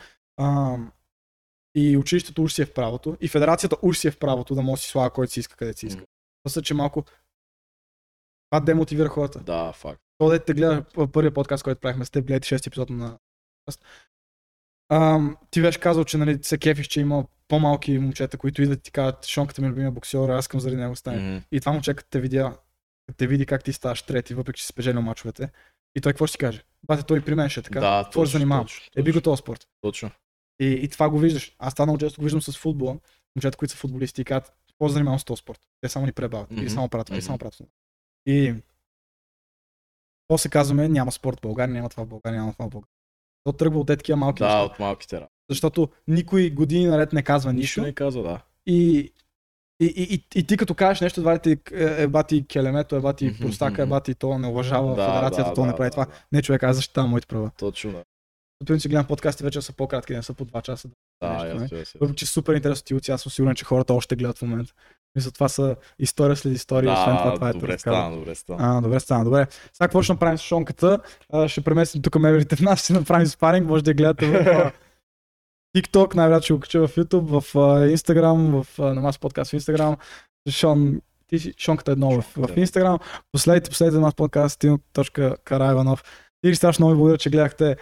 И училището уж си е в правото, и федерацията уж си е в правото да може да си слага който си иска, където си иска. Мисля, че малко това демотивира хората. Да, факт. Това да те гледа първия подкаст, който правихме с теб, гледайте 6 епизод на подкаст. Ти беше казал, че нали, се кефиш, че има по-малки момчета, които идват и ти казват, Шонката ми е любимия боксер, аз искам заради него стане. И това момче, като те видя, като те види как ти ставаш трети, въпреки че си спечелил мачовете, и той какво ще ти каже? Бате, той при мен ще така. Да, това се занимава. Еби го този спорт. Точно. И това го виждаш. Аз станал често го виждам с футбола. Момчета, които са футболисти и казват, какво се занимавам с този спорт? Те само ни пребават. Или само правят, или само правят. И после казваме, няма спорт в България, няма това в България, няма това в България. То тръгва от такива малки неща. Да, от малките работи. Защото никой години наред не казва нищо. Не казва, да. И ти като кажеш нещо, едва ти ебати келемето, ебати простака, ебати то не уважава федерацията, то не прави това. Не, човек, аз защитавам моите права. Точно, да. От принцип гледам подкасти вече са по-кратки, не са по 2 часа. Въпреки че супер интересно ти аз съм сигурен, че хората още гледат в момента. Мисля, това са история след история, освен това това е добре стана, добре. Сега какво ще направим с шонката? Ще преместим тук меверите в нас, ще направим спаринг, може да я гледате в TikTok, най-вероятно ще го кача в YouTube, в Instagram, в Маса Podcast в Instagram. Шон, ти, шонката е нова в Instagram. Последите Маса Podcast, Тимко.Караиванов. Ти страшно много ви благодаря, че гледахте.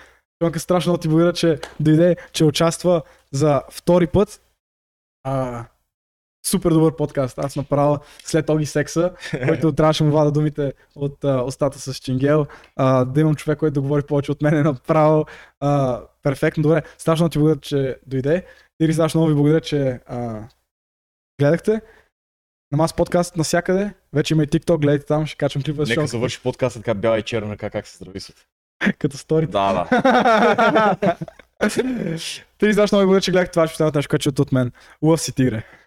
Шонка, страшно ти благодаря, че дойде, че участва за втори път. Супер добър подкаст. Аз направя след Огги Секса, който трябваше му вада думите от устата с Чингел. Да имам човек, който да говори повече от мен е направил перфектно. Добре, страшно ти благодаря, че дойде. Или страшно много ви благодаря, че гледахте. На Маса Podcast навсякъде. Вече има и TikTok, гледайте там, ще качвам клипа с шоу. Нека завърши подкаста така бяла и черна ръка, как се здрависват. Като сторите. Да. Ти страшно много ви благодаря, че гледахте това, че остават нещо, което от мен. Лъв си, тигре.